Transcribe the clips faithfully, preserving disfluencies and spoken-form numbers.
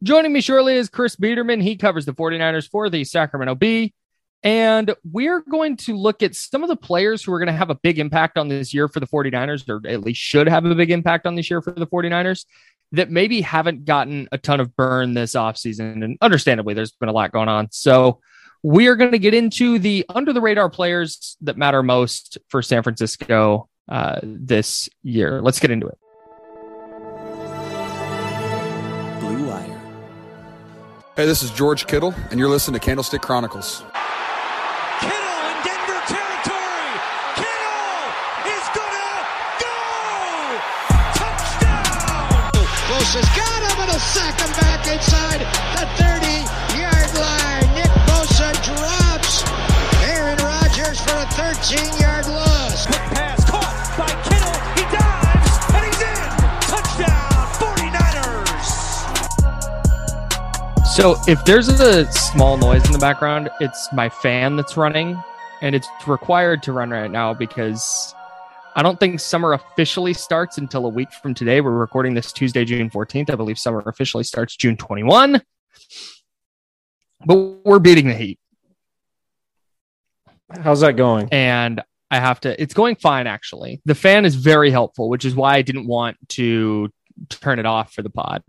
Joining me shortly is Chris Biederman. He covers the 49ers for the Sacramento Bee. And we're going to look at some of the players who are going to have a big impact on this year for the 49ers, or at least should have a big impact on this year for the 49ers, that maybe haven't gotten a ton of burn this offseason. And understandably, there's been a lot going on. So we are going to get into the under-the-radar players that matter most for San Francisco uh, this year. Let's get into it. Hey, this is George Kittle, and you're listening to Candlestick Chronicles. Kittle in Denver territory. Kittle is gonna go! Touchdown! Bosa's got him, and he'll sack him back inside the thirty-yard line. Nick Bosa drops. Aaron Rodgers for a thirteen-yard loss. Quick pass caught by Kittle. He dives, and he's in. Touchdown, 49ers! So if there's a small noise in the background, it's my fan that's running, and it's required to run right now because I don't think summer officially starts until a week from today. We're recording this Tuesday, June fourteenth. I believe summer officially starts June twenty-first, but we're beating the heat. How's that going? And I have to, it's going fine. Actually, the fan is very helpful, which is why I didn't want to turn it off for the pod.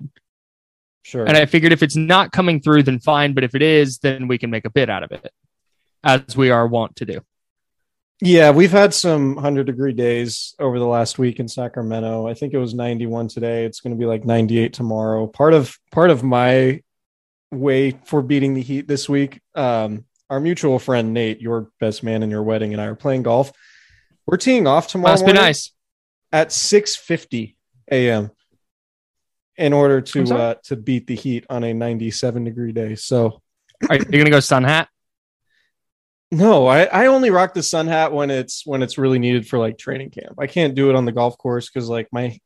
Sure. And I figured if it's not coming through, then fine. But if it is, then we can make a bit out of it, as we are wont to do. Yeah, we've had some one hundred degree days over the last week in Sacramento. I think it was ninety-one today. It's going to be like ninety-eight tomorrow. Part of part of my way for beating the heat this week, um, our mutual friend, Nate, your best man in your wedding, and I are playing golf. We're teeing off tomorrow Must morning be nice. at six fifty a.m. in order to uh, to beat the heat on a ninety-seven degree day. So are you going to go sun hat? No, I, I only rock the sun hat when it's when it's really needed for like training camp. I can't do it on the golf course because like my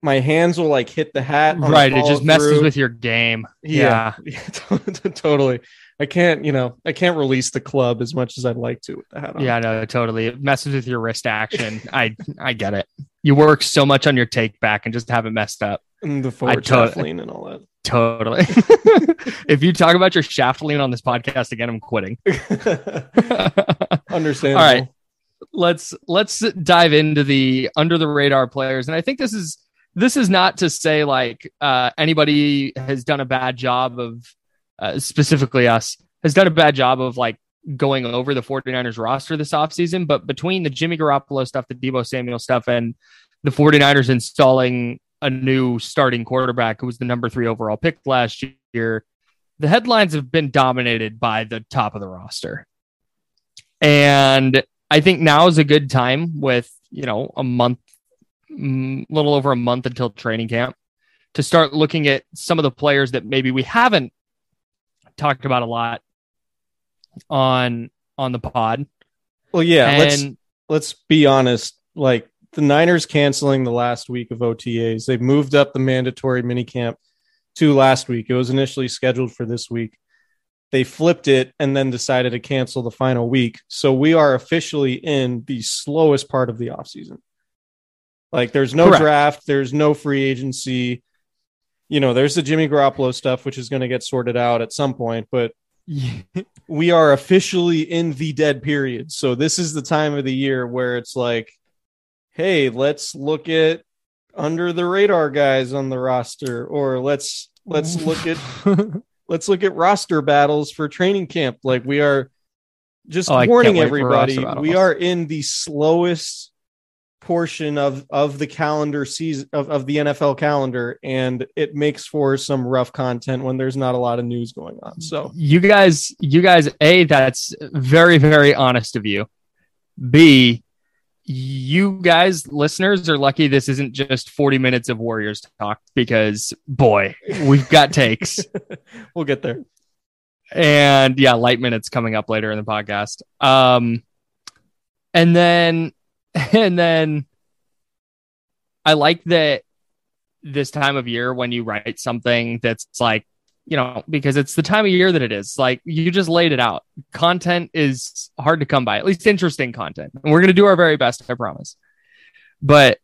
my hands will like hit the hat. On right, the it just messes through with your game. Yeah, yeah. Totally. I can't, you know, I can't release the club as much as I'd like to with the hat on. Yeah, no, totally. It messes with your wrist action. I I get it. You work so much on your take back and just have it messed up. And the forward shaft lean and all that. Totally. If you talk about your shaft lean on this podcast again, I'm quitting. Understandable. All right. Let's let's dive into the under the radar players. And I think this is this is not to say like uh, anybody has done a bad job of uh, specifically us has done a bad job of like going over the 49ers roster this offseason. But between the Jimmy Garoppolo stuff, the Debo Samuel stuff, and the 49ers installing a new starting quarterback who was the number three overall pick last year, the headlines have been dominated by the top of the roster. And I think now is a good time with, you know, a month, a little over a month until training camp, to start looking at some of the players that maybe we haven't talked about a lot on, on the pod. Well, yeah, and let's, let's be honest. Like, the Niners canceling the last week of O T As. They moved up the mandatory minicamp to last week. It was initially scheduled for this week. They flipped it and then decided to cancel the final week. So we are officially in the slowest part of the offseason. Like, there's no Correct. draft, there's no free agency. You know, there's the Jimmy Garoppolo stuff, which is going to get sorted out at some point, but we are officially in the dead period. So this is the time of the year where it's like, hey, let's look at under the radar guys on the roster, or let's let's look at let's look at roster battles for training camp. Like, we are just oh, warning everybody, we are in the slowest portion of of the calendar season of, of the N F L calendar, and it makes for some rough content when there's not a lot of news going on. So you guys you guys A, that's very, very honest of you. B, you guys listeners are lucky this isn't just forty minutes of Warriors talk, because boy, we've got takes. We'll get there. And yeah, light minutes coming up later in the podcast. Um and then And then I like that this time of year when you write something that's like, you know, because it's the time of year that it is, like, you just laid it out. Content is hard to come by, at least interesting content. And we're going to do our very best, I promise. But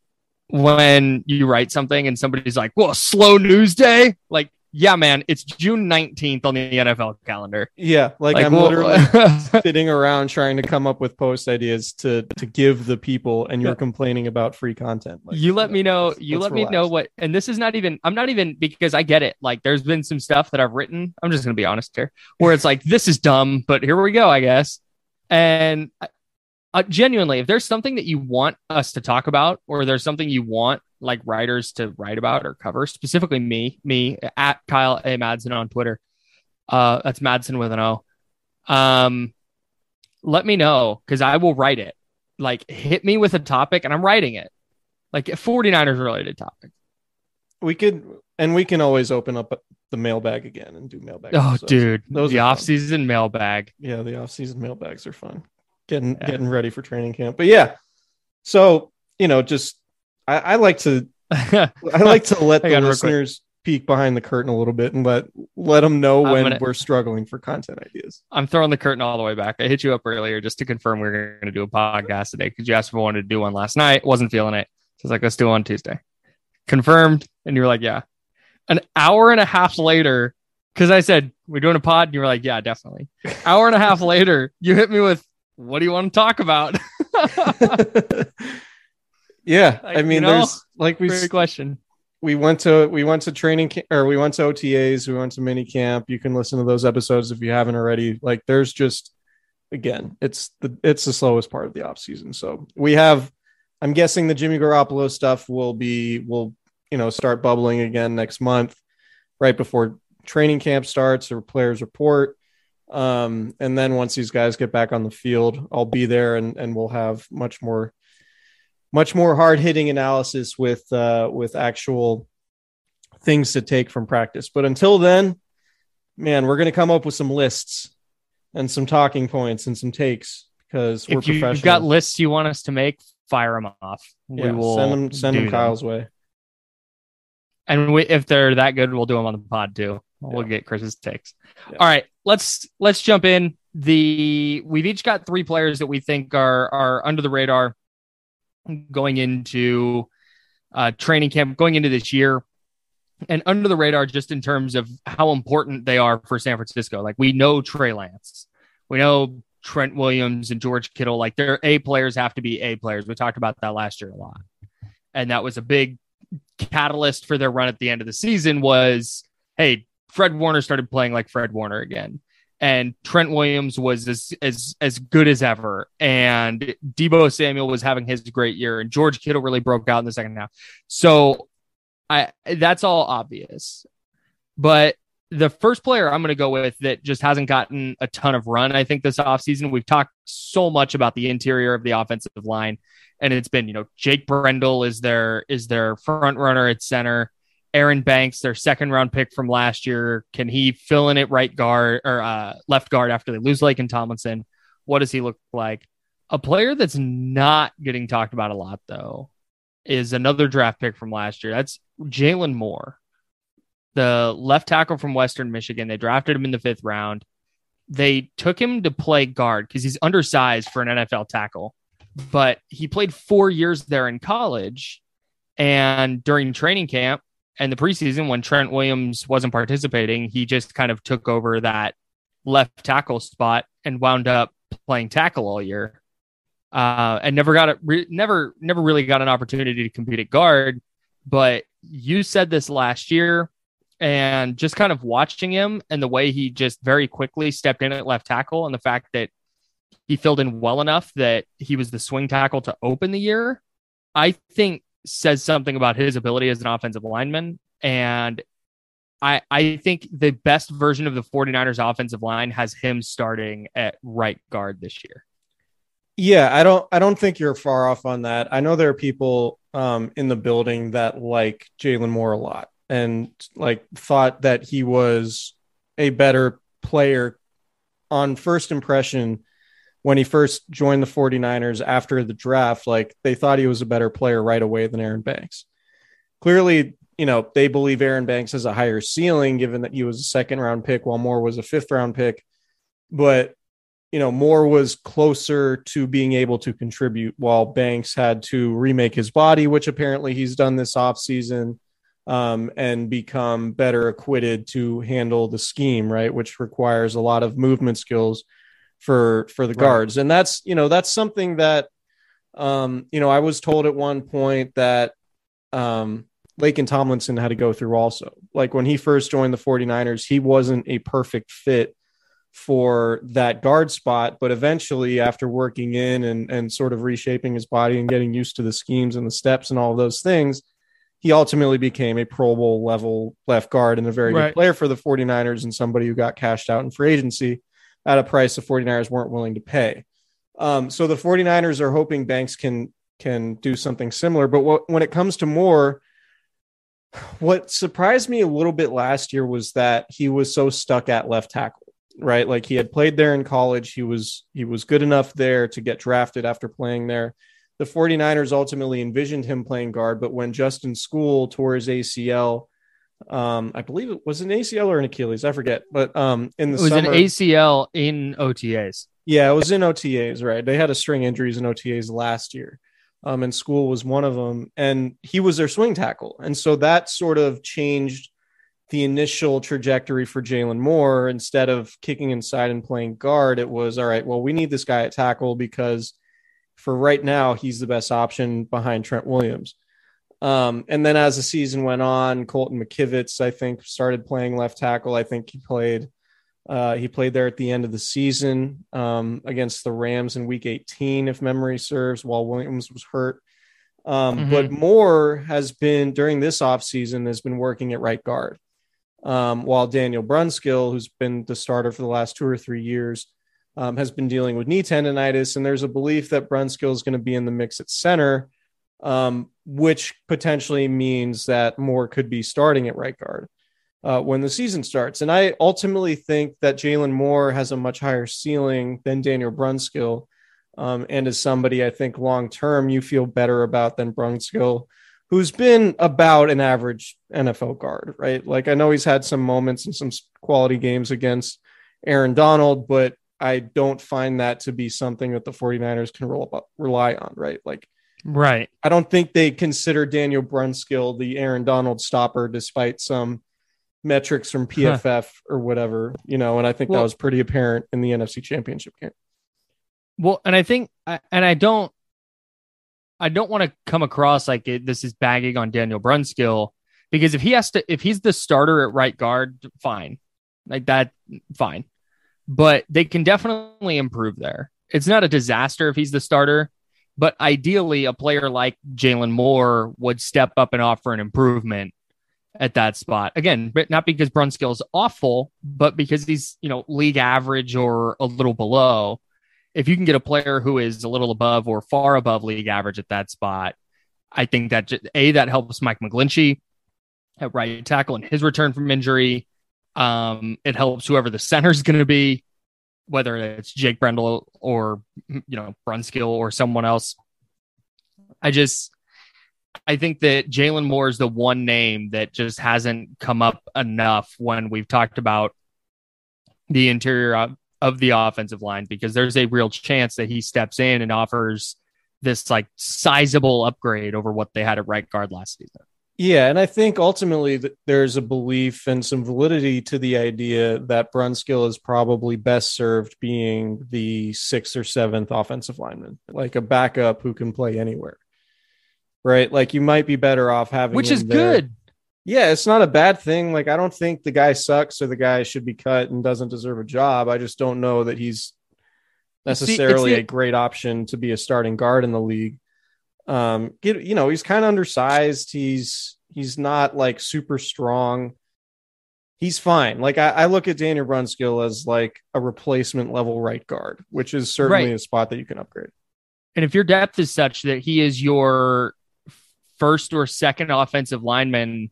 when you write something and somebody's like, well, slow news day, like, yeah, man, it's June nineteenth on the N F L calendar. Yeah, like, like I'm well, literally sitting around trying to come up with post ideas to to give the people, and you're yeah. complaining about free content. Like, you let you know, me know. Let's, you let's let relax. me know what. And this is not even. I'm not even because I get it. Like, there's been some stuff that I've written. I'm just gonna be honest here, where it's like, this is dumb, but here we go, I guess. And uh, genuinely, if there's something that you want us to talk about, or there's something you want like writers to write about or cover, specifically me, me at Kyle A. Madsen on Twitter. Uh, that's Madsen with an O. Um, let me know, because I will write it. Like, hit me with a topic and I'm writing it. Like, a 49ers related topic. We could, and we can always open up the mailbag again and do mailbag. Oh, episodes. dude, Those the offseason mailbag. Yeah, the offseason mailbags are fun. Getting yeah. getting ready for training camp. But yeah, so, you know, just. I, I like to I like to let the listeners peek behind the curtain a little bit and let let them know when gonna, we're struggling for content ideas. I'm throwing the curtain all the way back. I hit you up earlier just to confirm we we're going to do a podcast today, because you asked if I wanted to do one last night. Wasn't feeling it. So I was like, let's do one Tuesday. Confirmed. And you were like, yeah. An hour and a half later, because I said, we're doing a pod. And you were like, yeah, definitely. Hour and a half later, you hit me with, what do you want to talk about? Yeah, like, I mean, you know, there's like we great question. We went to we went to training camp, or we went to O T As, we went to mini camp. You can listen to those episodes if you haven't already. Like, there's just, again, it's the it's the slowest part of the off season. So we have, I'm guessing the Jimmy Garoppolo stuff will be will you know start bubbling again next month, right before training camp starts or players report. Um, and then once these guys get back on the field, I'll be there, and and we'll have much more. Much more hard-hitting analysis with uh, with actual things to take from practice. But until then, man, we're going to come up with some lists and some talking points and some takes, because we're professional. If you've got lists you want us to make, fire them off. We yeah, will send them, send them Kyle's them. way. And we, if they're that good, we'll do them on the pod too. We'll yeah. get Chris's takes. Yeah. All right, let's let's jump in. The we've each got three players that we think are are under the radar going into uh, training camp, going into this year, and under the radar just in terms of how important they are for San Francisco. Like, we know Trey Lance, we know Trent Williams and George Kittle. Like, their A players have to be A players. We talked about that last year a lot. And that was a big catalyst for their run at the end of the season was, hey, Fred Warner started playing like Fred Warner again. And Trent Williams was as, as as good as ever. And Debo Samuel was having his great year. And George Kittle really broke out in the second half. So I that's all obvious. But the first player I'm going to go with that just hasn't gotten a ton of run, I think, this offseason. We've talked so much about the interior of the offensive line. And it's been, you know, Jake Brendel is their, is their front runner at center. Aaron Banks, their second round pick from last year, can he fill in at right guard or uh, left guard after they lose Lakin Tomlinson? What does he look like? A player that's not getting talked about a lot, though, is another draft pick from last year. That's Jaylen Moore, the left tackle from Western Michigan. They drafted him in the fifth round. They took him to play guard because he's undersized for an N F L tackle, but he played four years there in college. And during training camp and the preseason, when Trent Williams wasn't participating, he just kind of took over that left tackle spot and wound up playing tackle all year, uh, and never got a re- never never really got an opportunity to compete at guard. But you said this last year, and just kind of watching him and the way he just very quickly stepped in at left tackle, and the fact that he filled in well enough that he was the swing tackle to open the year, I think says something about his ability as an offensive lineman. And I I think the best version of the 49ers offensive line has him starting at right guard this year. Yeah, I don't I don't think you're far off on that. I know there are people um, in the building that like Jaylen Moore a lot and like thought that he was a better player on first impression when he first joined the 49ers after the draft. Like, they thought he was a better player right away than Aaron Banks. Clearly, you know, they believe Aaron Banks has a higher ceiling given that he was a second round pick while Moore was a fifth round pick. But, you know, Moore was closer to being able to contribute while Banks had to remake his body, which apparently he's done this offseason, um, and become better acquitted to handle the scheme, right, which requires a lot of movement skills for for the guards. Right. And that's, you know, that's something that, um, you know, I was told at one point that um, Lake and Tomlinson had to go through also. Like, when he first joined the 49ers, he wasn't a perfect fit for that guard spot, but eventually, after working in and, and sort of reshaping his body and getting used to the schemes and the steps and all those things, he ultimately became a Pro Bowl level left guard and a very right. good player for the 49ers, and somebody who got cashed out in free agency at a price the 49ers weren't willing to pay. Um, so the 49ers are hoping Banks can can do something similar. But what, when it comes to Moore, what surprised me a little bit last year was that he was so stuck at left tackle, right? Like, he had played there in college. He was he was good enough there to get drafted after playing there. The 49ers ultimately envisioned him playing guard, but when Justin School tore his A C L, Um, I believe it was an A C L or an Achilles, I forget, but um, in the it was summer, an A C L in O T As. Yeah, it was in O T As, right? They had a string injuries in O T As last year, um, and School was one of them, and he was their swing tackle, and so that sort of changed the initial trajectory for Jaylen Moore. Instead of kicking inside and playing guard, it was, all right, well, we need this guy at tackle because for right now he's the best option behind Trent Williams. Um, and then as the season went on, Colton McKivitz, I think, started playing left tackle. I think he played uh, he played there at the end of the season um, against the Rams in week eighteen, if memory serves, while Williams was hurt. Um, mm-hmm. But Moore has been, during this offseason, has been working at right guard, um, while Daniel Brunskill, who's been the starter for the last two or three years, um, has been dealing with knee tendonitis. And there's a belief that Brunskill is going to be in the mix at center, um, which potentially means that Moore could be starting at right guard uh, when the season starts. And I ultimately think that Jaylen Moore has a much higher ceiling than Daniel Brunskill, um, and is somebody I think long-term you feel better about than Brunskill, who's been about an average N F L guard, right? Like, I know he's had some moments and some quality games against Aaron Donald, but I don't find that to be something that the 49ers can roll up, rely on, right? Like, Right. I don't think they consider Daniel Brunskill the Aaron Donald stopper, despite some metrics from P F F huh. or whatever, you know, and I think well, that was pretty apparent in the N F C Championship game. Well, and I think, and I don't, I don't want to come across like it, this is bagging on Daniel Brunskill, because if he has to, if he's the starter at right guard, fine, like that, fine, but they can definitely improve there. It's not a disaster if he's the starter. But ideally, a player like Jaylen Moore would step up and offer an improvement at that spot. Again, but not because Brunskill's awful, but because he's, you know, league average or a little below. If you can get a player who is a little above or far above league average at that spot, I think that, A, that helps Mike McGlinchey at right tackle in his return from injury. Um, it helps whoever the center is going to be, whether it's Jake Brendel or, you know, Brunskill or someone else. I just, I think that Jaylen Moore is the one name that just hasn't come up enough when we've talked about the interior of, of the offensive line, because there's a real chance that he steps in and offers this like sizable upgrade over what they had at right guard last season. Yeah, and I think ultimately that there's a belief and some validity to the idea that Brunskill is probably best served being the sixth or seventh offensive lineman, like a backup who can play anywhere, right? Like you might be better off having, which is there. Good. Yeah, it's not a bad thing. Like I don't think the guy sucks or the guy should be cut and doesn't deserve a job. I just don't know that he's necessarily it's the, it's the, a great option to be a starting guard in the league. Um, get, you know, he's kind of undersized. He's, he's not like super strong. He's fine. Like I, I look at Daniel Brunskill as like a replacement level right guard, which is certainly right. a spot that you can upgrade. And if your depth is such that he is your first or second offensive lineman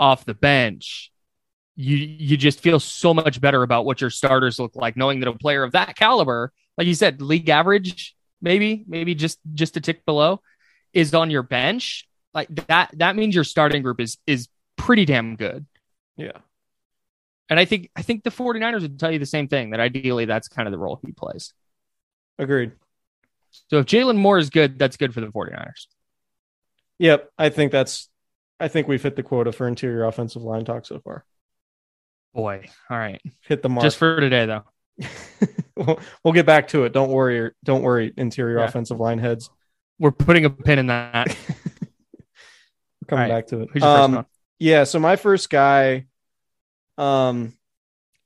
off the bench, you, you just feel so much better about what your starters look like, knowing that a player of that caliber, like you said, league average, maybe, maybe just, just a tick below, is on your bench. Like that, that means your starting group is, is pretty damn good. Yeah. And I think, I think the 49ers would tell you the same thing, that ideally that's kind of the role he plays. Agreed. So if Jaylen Moore is good, that's good for the 49ers. Yep. I think that's, I think we've hit the quota for interior offensive line talk so far. Boy. All right. Hit the mark. Just for today though. We'll get back to it. Don't worry. Don't worry, interior yeah. offensive line heads. We're putting a pin in that. We're coming right. back to it. Who's your um, first one? Yeah. So my first guy, um,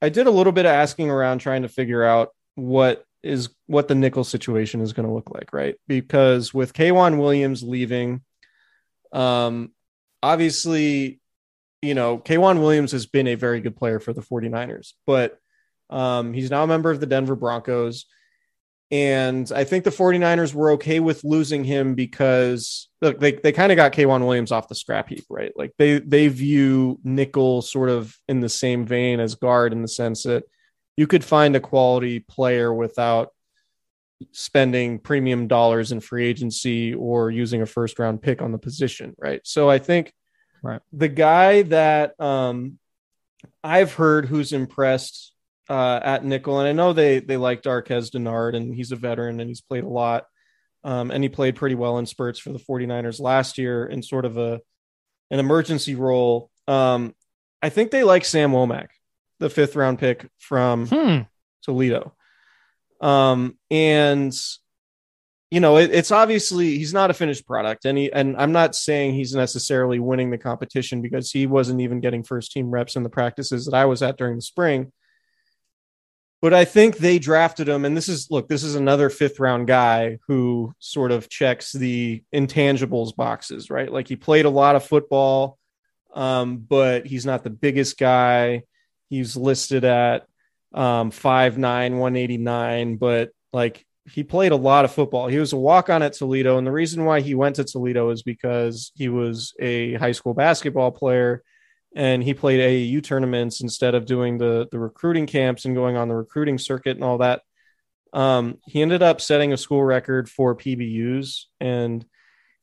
I did a little bit of asking around trying to figure out what is what the nickel situation is going to look like, right? Because with Kwan Williams leaving, um, obviously, you know, Kwan Williams has been a very good player for the 49ers, but Um, he's now a member of the Denver Broncos. And I think the 49ers were okay with losing him because look, they, they kind of got Kwan Williams off the scrap heap, right? Like they, they view nickel sort of in the same vein as guard in the sense that you could find a quality player without spending premium dollars in free agency or using a first round pick on the position. Right. So I think right. the guy that um, I've heard who's impressed Uh, at nickel, and I know they they like Darqueze Dennard, and he's a veteran and he's played a lot, um, and he played pretty well in spurts for the 49ers last year in sort of a an emergency role. Um, I think they like Sam Womack, the fifth round pick from hmm. Toledo, um, and you know it, it's obviously he's not a finished product, and he and I'm not saying he's necessarily winning the competition because he wasn't even getting first team reps in the practices that I was at during the spring. But I think they drafted him, and this is, look, this is another fifth-round guy who sort of checks the intangibles boxes, right? Like, he played a lot of football, um, but he's not the biggest guy. He's listed at um, five nine, one eighty-nine, but, like, he played a lot of football. He was a walk-on at Toledo, and the reason why he went to Toledo is because he was a high school basketball player, and he played A A U tournaments instead of doing the, the recruiting camps and going on the recruiting circuit and all that. Um, he ended up setting a school record for P B Us and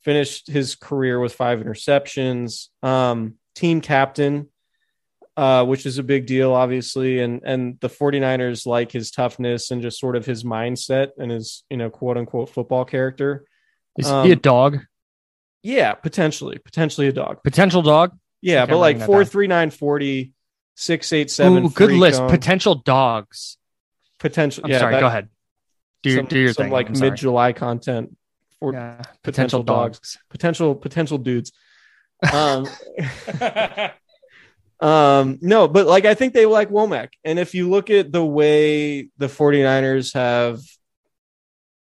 finished his career with five interceptions, um, team captain, uh, which is a big deal, obviously. And, and the 49ers like his toughness and just sort of his mindset and his, you know, quote unquote football character. Is um, he a dog? Yeah, potentially, potentially a dog, potential dog. Yeah, but like four, three, nine, forty, six, eight, seven. Ooh, good list. Cone. Potential dogs. Potential. I'm yeah, sorry. That, go ahead. Do your, some, do your some thing. Like I'm mid-July sorry. Content for yeah, potential, potential dogs. dogs, potential, potential dudes. Um, um, no, but like I think they like Womack, and if you look at the way the 49ers have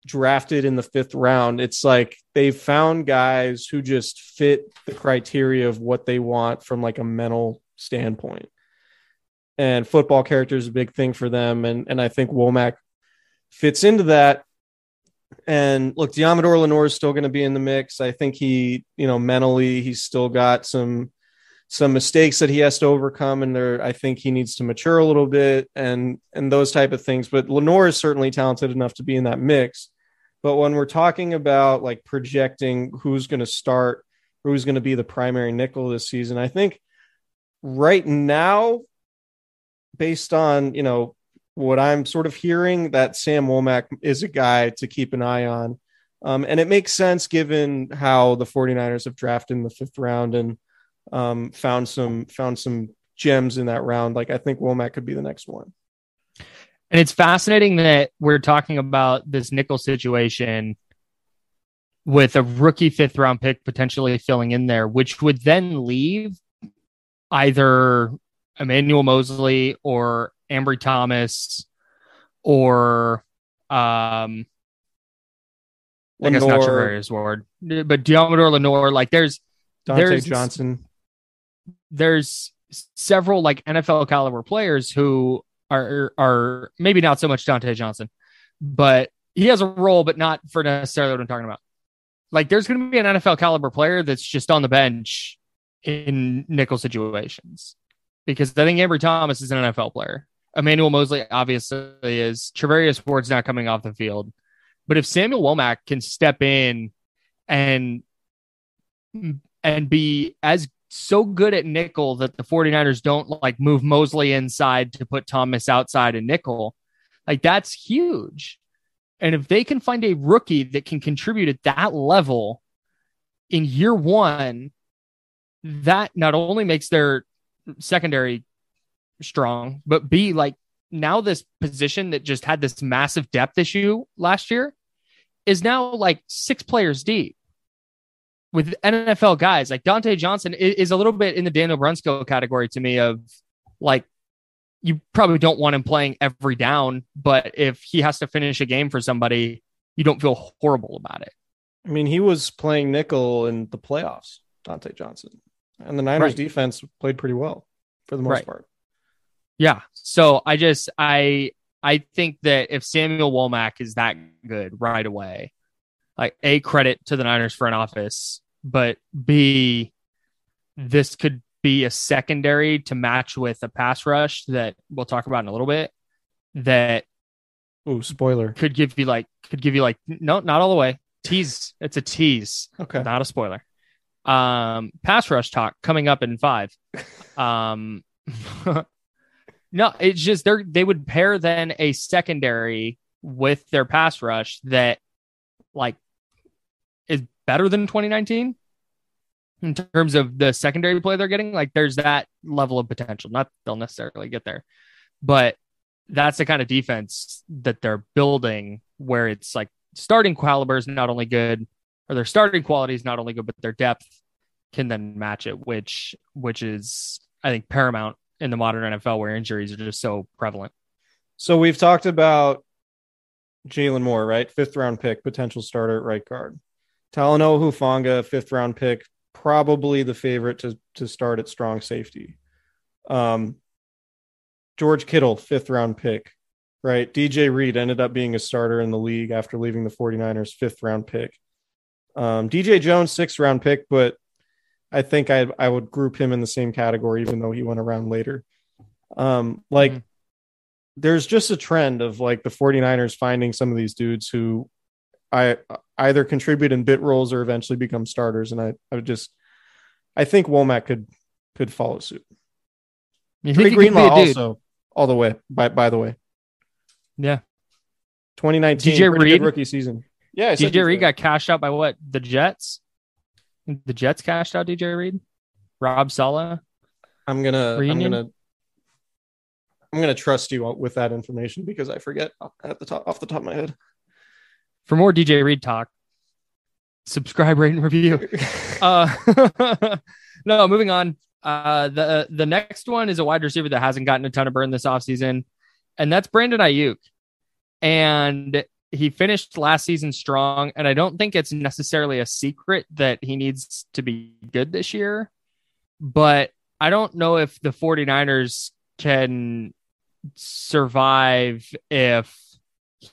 drafted in the fifth round, it's like they've found guys who just fit the criteria of what they want from like a mental standpoint, and football character is a big thing for them. And, and I think Womack fits into that. And look, Diamador Lenore is still going to be in the mix. I think he, you know, mentally, he's still got some, some mistakes that he has to overcome, and there, I think he needs to mature a little bit and, and those type of things. But Lenore is certainly talented enough to be in that mix. But when we're talking about like projecting who's going to start, who's going to be the primary nickel this season, I think right now, based on, you know, what I'm sort of hearing, that Sam Womack is a guy to keep an eye on. Um, and it makes sense given how the 49ers have drafted in the fifth round and um, found some found some gems in that round. Like, I think Womack could be the next one. And it's fascinating that we're talking about this nickel situation with a rookie fifth round pick potentially filling in there, which would then leave either Emmanuel Mosley or Ambry Thomas or um, I guess not Tarvarius Ward, but Diamador Lenore. Like there's Dante there's, Johnson. There's several like N F L caliber players who are are maybe not so much Dante Johnson, but he has a role, but not for necessarily what I'm talking about. Like there's going to be an N F L caliber player that's just on the bench in nickel situations, because I think Ambry Thomas is an N F L player. Emmanuel Mosley obviously is. Tarvarius Ward's not coming off the field. But if Samuel Womack can step in and and be as so good at nickel that the 49ers don't like move Mosley inside to put Thomas outside and nickel, like that's huge. And if they can find a rookie that can contribute at that level in year one, that not only makes their secondary strong, but B, like now this position that just had this massive depth issue last year is now like six players deep with N F L guys. Like Dante Johnson is a little bit in the Daniel Brunskill category to me of like, you probably don't want him playing every down, but if he has to finish a game for somebody, you don't feel horrible about it. I mean, he was playing nickel in the playoffs, Dante Johnson, and the Niners right. defense played pretty well for the most right. part. Yeah. So I just, I, I think that if Samuel Womack is that good right away, like A, credit to the Niners front office, but B, this could be a secondary to match with a pass rush that we'll talk about in a little bit that Ooh, spoiler could give you like, could give you like, no, not all the way tease. It's a tease. Okay. Not a spoiler. Um, pass rush talk coming up in five. Um, no, it's just they they would pair then a secondary with their pass rush that like is better than twenty nineteen. In terms of the secondary play they're getting, like there's that level of potential. Not they'll necessarily get there, but that's the kind of defense that they're building where it's like starting caliber is not only good, or their starting quality is not only good, but their depth can then match it, which which is, I think, paramount in the modern N F L where injuries are just so prevalent. So we've talked about Jaylen Moore, right? Fifth round pick, potential starter at right guard. Talanoa Hufanga, fifth round pick, probably the favorite to, to start at strong safety. Um, George Kittle, fifth round pick, right? D J Reed ended up being a starter in the league after leaving the 49ers, fifth round pick. Um, D J Jones, sixth round pick, but I think I I would group him in the same category, even though he went around later. Um, like mm-hmm. there's just a trend of like the 49ers finding some of these dudes who I either contribute in bit roles or eventually become starters. And I, I would just, I think Womack could, could follow suit. Trey Greenlaw also all the way, by, by the way. Yeah. twenty nineteen D J Reed rookie season. Yeah. D J Reed got cashed out by what? The Jets. The Jets cashed out D J Reed, Rob Saleh. I'm going to, I'm going to, I'm going to trust you with that information because I forget at the top, off the top of my head. For more D J Reed talk, subscribe, rate, and review. Uh, no, moving on. Uh, the the next one is a wide receiver that hasn't gotten a ton of burn this offseason, and that's Brandon Aiyuk. And he finished last season strong, and I don't think it's necessarily a secret that he needs to be good this year. But I don't know if the 49ers can survive if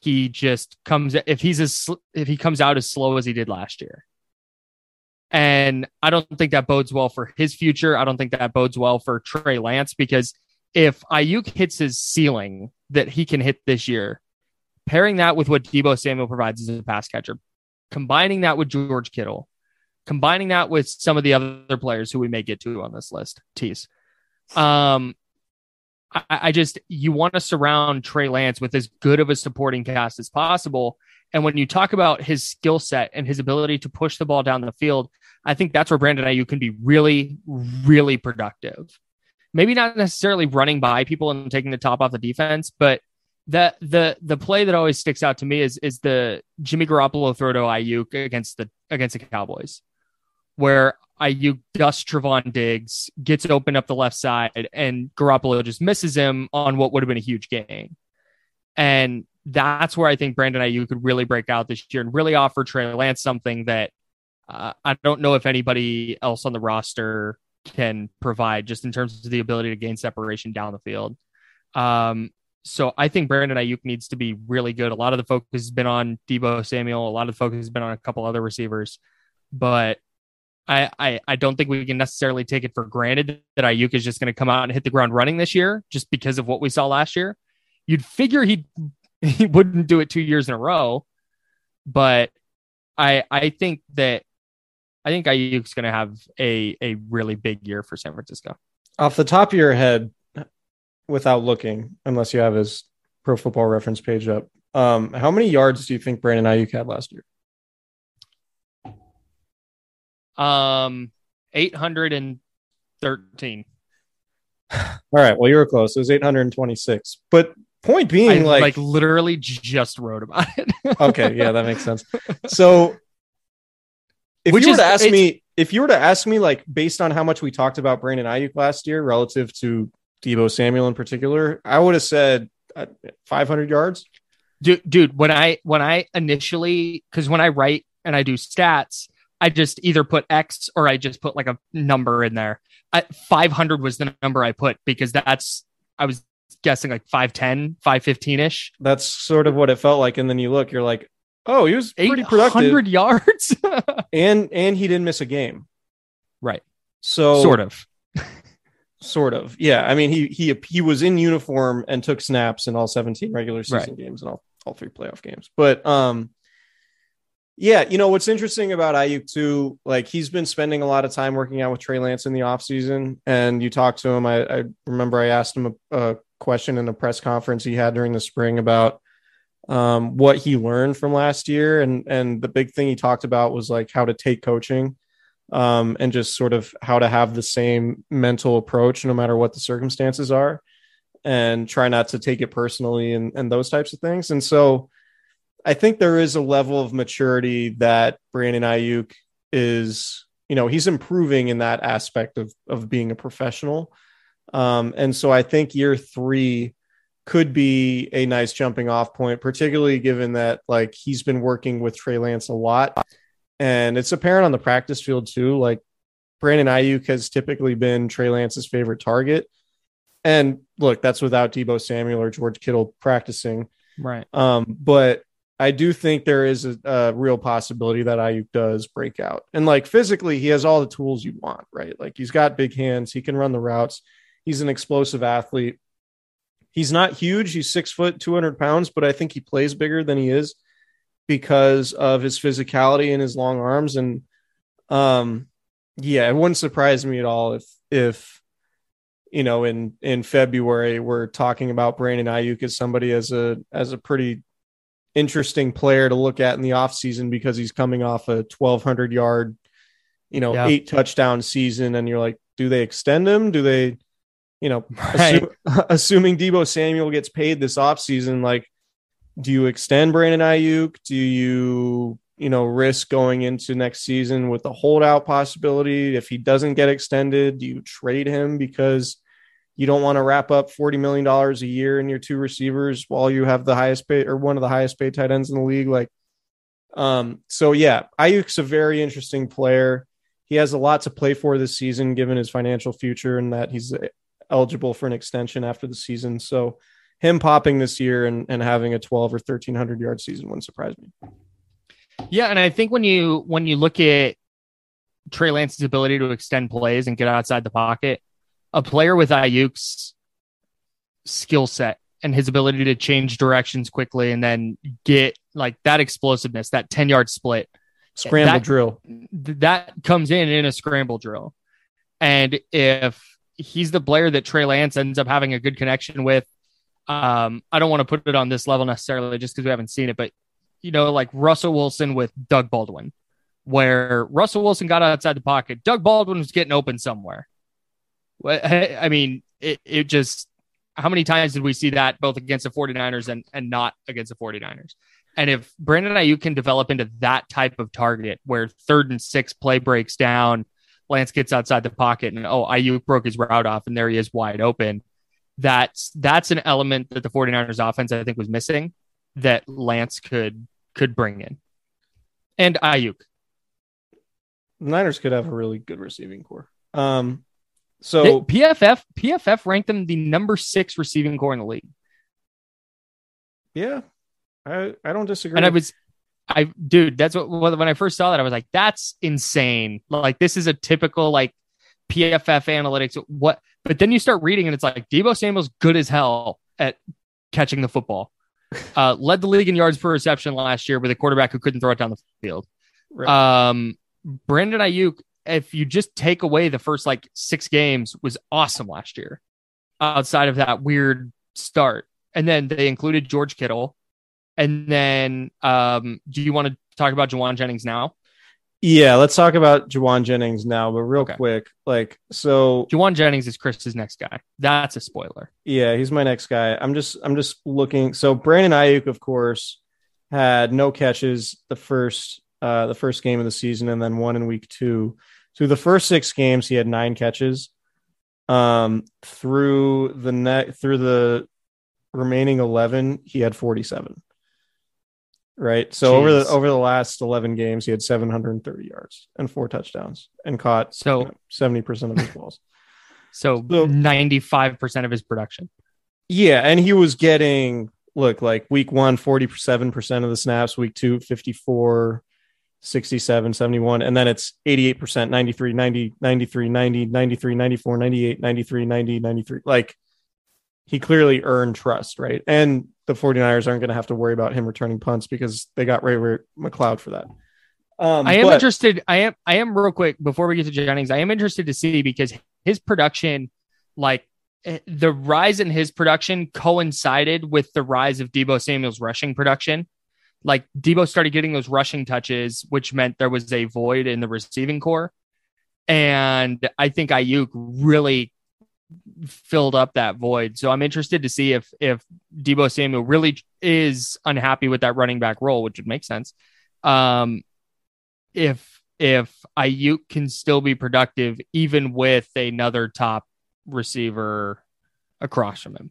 he just comes if he's as if he comes out as slow as he did last year. And I don't think that bodes well for his future. I don't think that bodes well for Trey Lance, because if Aiyuk hits his ceiling that he can hit this year, pairing that with what Debo Samuel provides as a pass catcher, combining that with George Kittle, combining that with some of the other players who we may get to on this list, tease. Um, I just, you want to surround Trey Lance with as good of a supporting cast as possible. And when you talk about his skill set and his ability to push the ball down the field, I think that's where Brandon Aiyuk can be really, really productive. Maybe not necessarily running by people and taking the top off the defense, but the the the play that always sticks out to me is is the Jimmy Garoppolo throw to Aiyuk against the against the Cowboys, where Aiyuk dusts Trevon Diggs, gets open up the left side, and Garoppolo just misses him on what would have been a huge gain. And that's where I think Brandon Aiyuk could really break out this year and really offer Trey Lance something that uh, I don't know if anybody else on the roster can provide, just in terms of the ability to gain separation down the field. Um, so I think Brandon Aiyuk needs to be really good. A lot of the focus has been on Debo Samuel. A lot of the focus has been on a couple other receivers, but I, I, I don't think we can necessarily take it for granted that Aiyuk is just going to come out and hit the ground running this year, just because of what we saw last year. You'd figure he he wouldn't do it two years in a row, but I I think that I think Aiyuk's going to have a a really big year for San Francisco. Off the top of your head, without looking, unless you have his Pro Football Reference page up, um, how many yards do you think Brandon Aiyuk had last year? Um, eight hundred thirteen. All right. Well, you were close. It was eight hundred twenty-six, but point being, I, like, like literally just wrote about it. Okay. Yeah. That makes sense. So if Which you were is, to ask me, if you were to ask me, like, based on how much we talked about Brandon Aiyuk last year, relative to Debo Samuel in particular, I would have said uh, five hundred yards. Dude, dude, when I, when I initially, cause when I write and I do stats, I just either put X or I just put like a number in there. I, five hundred was the number I put because that's, I was guessing like five ten, five fifteen ish. That's sort of what it felt like. And then you look, you're like, oh, he was pretty productive. eight hundred yards. and, and he didn't miss a game. Right. So sort of, sort of. Yeah. I mean, he, he, he was in uniform and took snaps in all seventeen regular season right. games and all, all three playoff games. But, um, yeah, you know, what's interesting about Aiyuk too, like, he's been spending a lot of time working out with Trey Lance in the offseason, and you talk to him. I, I remember I asked him a, a question in a press conference he had during the spring about um, what he learned from last year. And, and the big thing he talked about was like how to take coaching um, and just sort of how to have the same mental approach, no matter what the circumstances are, and try not to take it personally and, and those types of things. And so I think there is a level of maturity that Brandon Aiyuk is, you know, he's improving in that aspect of, of being a professional. Um, and so I think year three could be a nice jumping off point, particularly given that, like, he's been working with Trey Lance a lot, and it's apparent on the practice field too. Like, Brandon Aiyuk has typically been Trey Lance's favorite target. And look, that's without Debo Samuel or George Kittle practicing. Right. Um, but I do think there is a, a real possibility that Aiyuk does break out. And, like, physically, he has all the tools you want, right? Like, he's got big hands. He can run the routes. He's an explosive athlete. He's not huge. He's six foot, two hundred pounds, but I think he plays bigger than he is because of his physicality and his long arms. And um, yeah, it wouldn't surprise me at all if, if, you know, in, in February, we're talking about Brandon Aiyuk as somebody as a, as a pretty interesting player to look at in the offseason, because he's coming off a twelve hundred yard, you know, yeah. eight touchdown season. And you're like, do they extend him? Do they, you know, right. assume, assuming Debo Samuel gets paid this offseason, like, do you extend Brandon Aiyuk? Do you, you know, risk going into next season with a holdout possibility? If he doesn't get extended, do you trade him because you don't want to wrap up forty million dollars a year in your two receivers while you have the highest paid, or one of the highest paid tight ends in the league? Like, um, so yeah, Aiyuk's a very interesting player. He has a lot to play for this season, given his financial future and that he's eligible for an extension after the season. So him popping this year and, and having a twelve or thirteen hundred yard season wouldn't surprise me. Yeah. And I think when you, when you look at Trey Lance's ability to extend plays and get outside the pocket, a player with Aiyuk's skill set and his ability to change directions quickly and then get, like, that explosiveness, that ten yard split scramble that, drill that comes in in a scramble drill. And if he's the player that Trey Lance ends up having a good connection with, um, I don't want to put it on this level necessarily just because we haven't seen it, but you know, like Russell Wilson with Doug Baldwin, where Russell Wilson got outside the pocket. Doug Baldwin was getting open somewhere. I mean, it, it just, how many times did we see that both against the 49ers and, and not against the 49ers? And if Brandon Aiyuk can develop into that type of target where third and six play breaks down, Lance gets outside the pocket and, oh, Aiyuk broke his route off and there he is wide open. That's, that's an element that the 49ers offense, I think, was missing that Lance could, could bring in. And Aiyuk. Niners could have a really good receiving core. Um, so the P F F P F F ranked them the number six receiving core in the league. Yeah. I, I don't disagree. And I was, I dude, that's what, when I first saw that, I was like, that's insane. Like, this is a typical like P F F analytics. What? But then you start reading and it's like Debo Samuel's good as hell at catching the football. Uh, led the league in yards per reception last year with a quarterback who couldn't throw it down the field. Right. Um, Brandon Aiyuk, if you just take away the first like six games, was awesome last year outside of that weird start. And then they included George Kittle. And then, um, do you want to talk about Juwan Jennings now? Yeah, let's talk about Juwan Jennings now, but real okay. quick, like, so Juwan Jennings is Chris's next guy. That's a spoiler. Yeah, he's my next guy. I'm just, I'm just looking. So Brandon Aiyuk, of course, had no catches the first, uh, the first game of the season, and then one in week two. Through the first six games, he had nine catches. Um, through the net, through the remaining eleven, he had forty-seven. Right. So Jeez. over the over the last eleven games, he had seven hundred thirty yards and four touchdowns and caught so you know, seventy percent of his balls. So, so ninety-five percent of his production. Yeah. And he was getting, look, like week one, forty-seven percent of the snaps, week two, fifty-four, sixty-seven, seventy-one. And then it's eighty-eight percent, ninety-three, ninety, ninety-three, ninety, ninety-three, ninety-four, ninety-eight, ninety-three, ninety, ninety-three. Like, he clearly earned trust. Right. And the 49ers aren't going to have to worry about him returning punts because they got Ray McLeod for that. Um, I am but... interested. I am, I am real quick before we get to Jennings. I am interested to see because his production, like the rise in his production coincided with the rise of Debo Samuel's rushing production. Like Debo started getting those rushing touches, which meant there was a void in the receiving core. And I think Aiyuk really filled up that void. So I'm interested to see if if Debo Samuel really is unhappy with that running back role, which would make sense. Um, if if Aiyuk can still be productive, even with another top receiver across from him.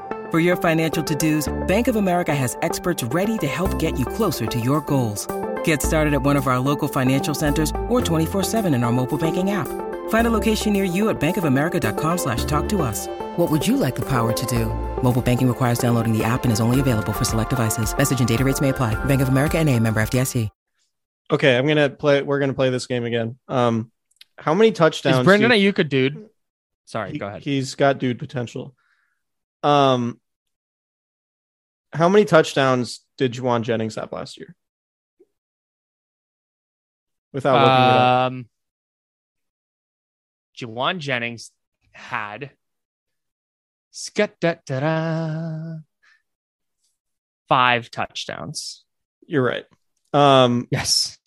For your financial to-dos, Bank of America has experts ready to help get you closer to your goals. Get started at one of our local financial centers or twenty-four seven in our mobile banking app. Find a location near you at bankofamerica.com slash talk to us. What would you like the power to do? Mobile banking requires downloading the app and is only available for select devices. Message and data rates may apply. Bank of America N A, member F D I C. Okay, I'm gonna play. We're gonna play this game again. Um, how many touchdowns? Is Brandon Aiyuk a dude? Sorry, he, go ahead. He's got dude potential. Um, how many touchdowns did Juwan Jennings have last year? Without looking it up, um, Juwan Jennings had Scat-da-da-da. Five touchdowns. You're right. Um, yes.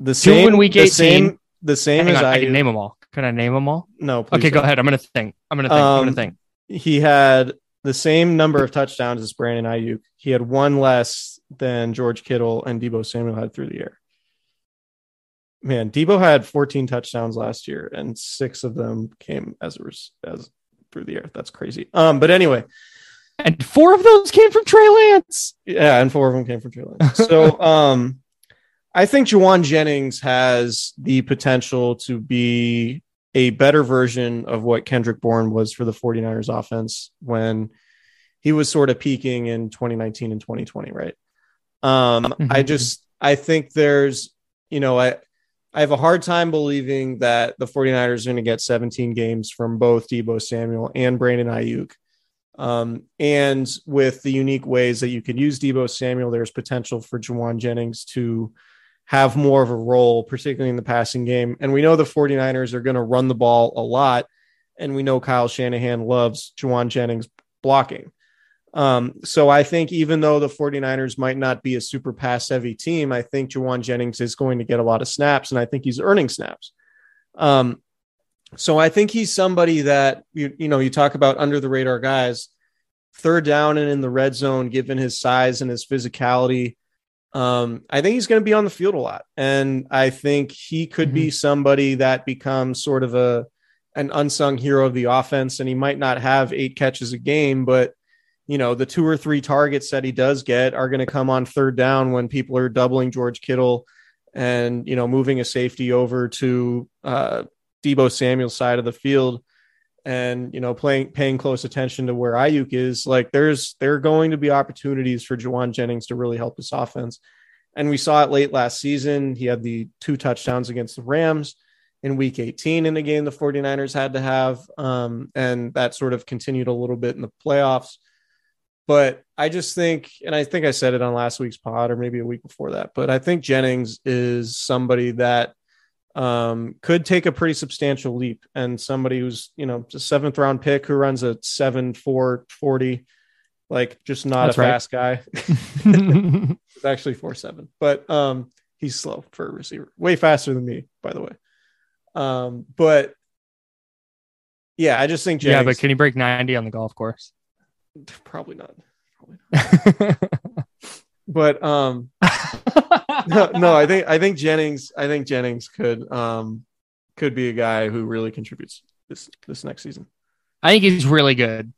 The same. Two in week eighteen. The same, the same as on, I, I can name them all. Can I name them all? No. Please okay, don't. Go ahead. I'm gonna think. I'm gonna think. Um, I'm gonna think. He had the same number of touchdowns as Brandon Aiyuk. He had one less than George Kittle and Debo Samuel had through the air. Man, Debo had fourteen touchdowns last year, and six of them came as as through the air. That's crazy. Um, but anyway, and four of those came from Trey Lance. Yeah, and four of them came from Trey Lance. So, um, I think Juwan Jennings has the potential to be a better version of what Kendrick Bourne was for the 49ers offense when he was sort of peaking in twenty nineteen and twenty twenty, right? Um, mm-hmm. I just, I think there's, you know, I, I have a hard time believing that the 49ers are going to get seventeen games from both Debo Samuel and Brandon Aiyuk. Um, and with the unique ways that you could use Debo Samuel, there's potential for Juwan Jennings to have more of a role, particularly in the passing game. And we know the 49ers are going to run the ball a lot. And we know Kyle Shanahan loves Juwan Jennings blocking. Um, so I think even though the 49ers might not be a super pass heavy team, I think Juwan Jennings is going to get a lot of snaps, and I think he's earning snaps. Um, so I think he's somebody that, you, you know, you talk about under the radar guys, third down and in the red zone, given his size and his physicality. Um, I think he's going to be on the field a lot. And I think he could mm-hmm. be somebody that becomes sort of a, an unsung hero of the offense. And he might not have eight catches a game, but you know, the two or three targets that he does get are going to come on third down when people are doubling George Kittle and, you know, moving a safety over to uh, Debo Samuel's side of the field and, you know, playing, paying close attention to where Aiyuk is. Like there's, there are going to be opportunities for Juwan Jennings to really help this offense. And we saw it late last season. He had the two touchdowns against the Rams in week eighteen in a game the 49ers had to have. Um, and that sort of continued a little bit in the playoffs. But I just think, and I think I said it on last week's pod or maybe a week before that, but I think Jennings is somebody that um, could take a pretty substantial leap and somebody who's, you know, a seventh round pick who runs a seven four forty, like just not That's a right. fast guy. It's actually four seven, but um, he's slow for a receiver, way faster than me, by the way. Um, but yeah, I just think Jennings. Yeah, but can he break ninety on the golf course? Probably not. Probably not. But um, no, no, I think I think Jennings, I think Jennings could um could be a guy who really contributes this this next season. I think he's really good.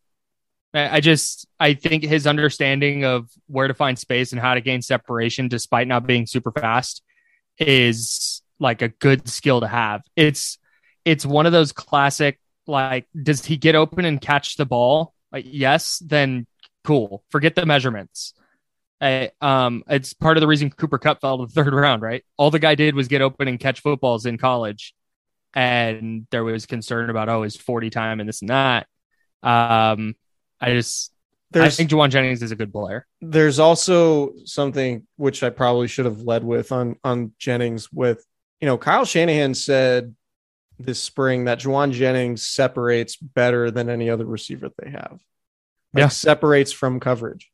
I, I just I think his understanding of where to find space and how to gain separation, despite not being super fast, is like a good skill to have. It's it's one of those classic like, does he get open and catch the ball? Yes, then cool. Forget the measurements. I, um, it's part of the reason Cooper Kupp fell to the third round, right? All the guy did was get open and catch footballs in college. And there was concern about, oh, his forty time and this and that. Um, I just there's, I think Juwan Jennings is a good player. There's also something which I probably should have led with on, on Jennings with, you know, Kyle Shanahan said this spring that Juwan Jennings separates better than any other receiver they have. Like, yeah. Separates from coverage.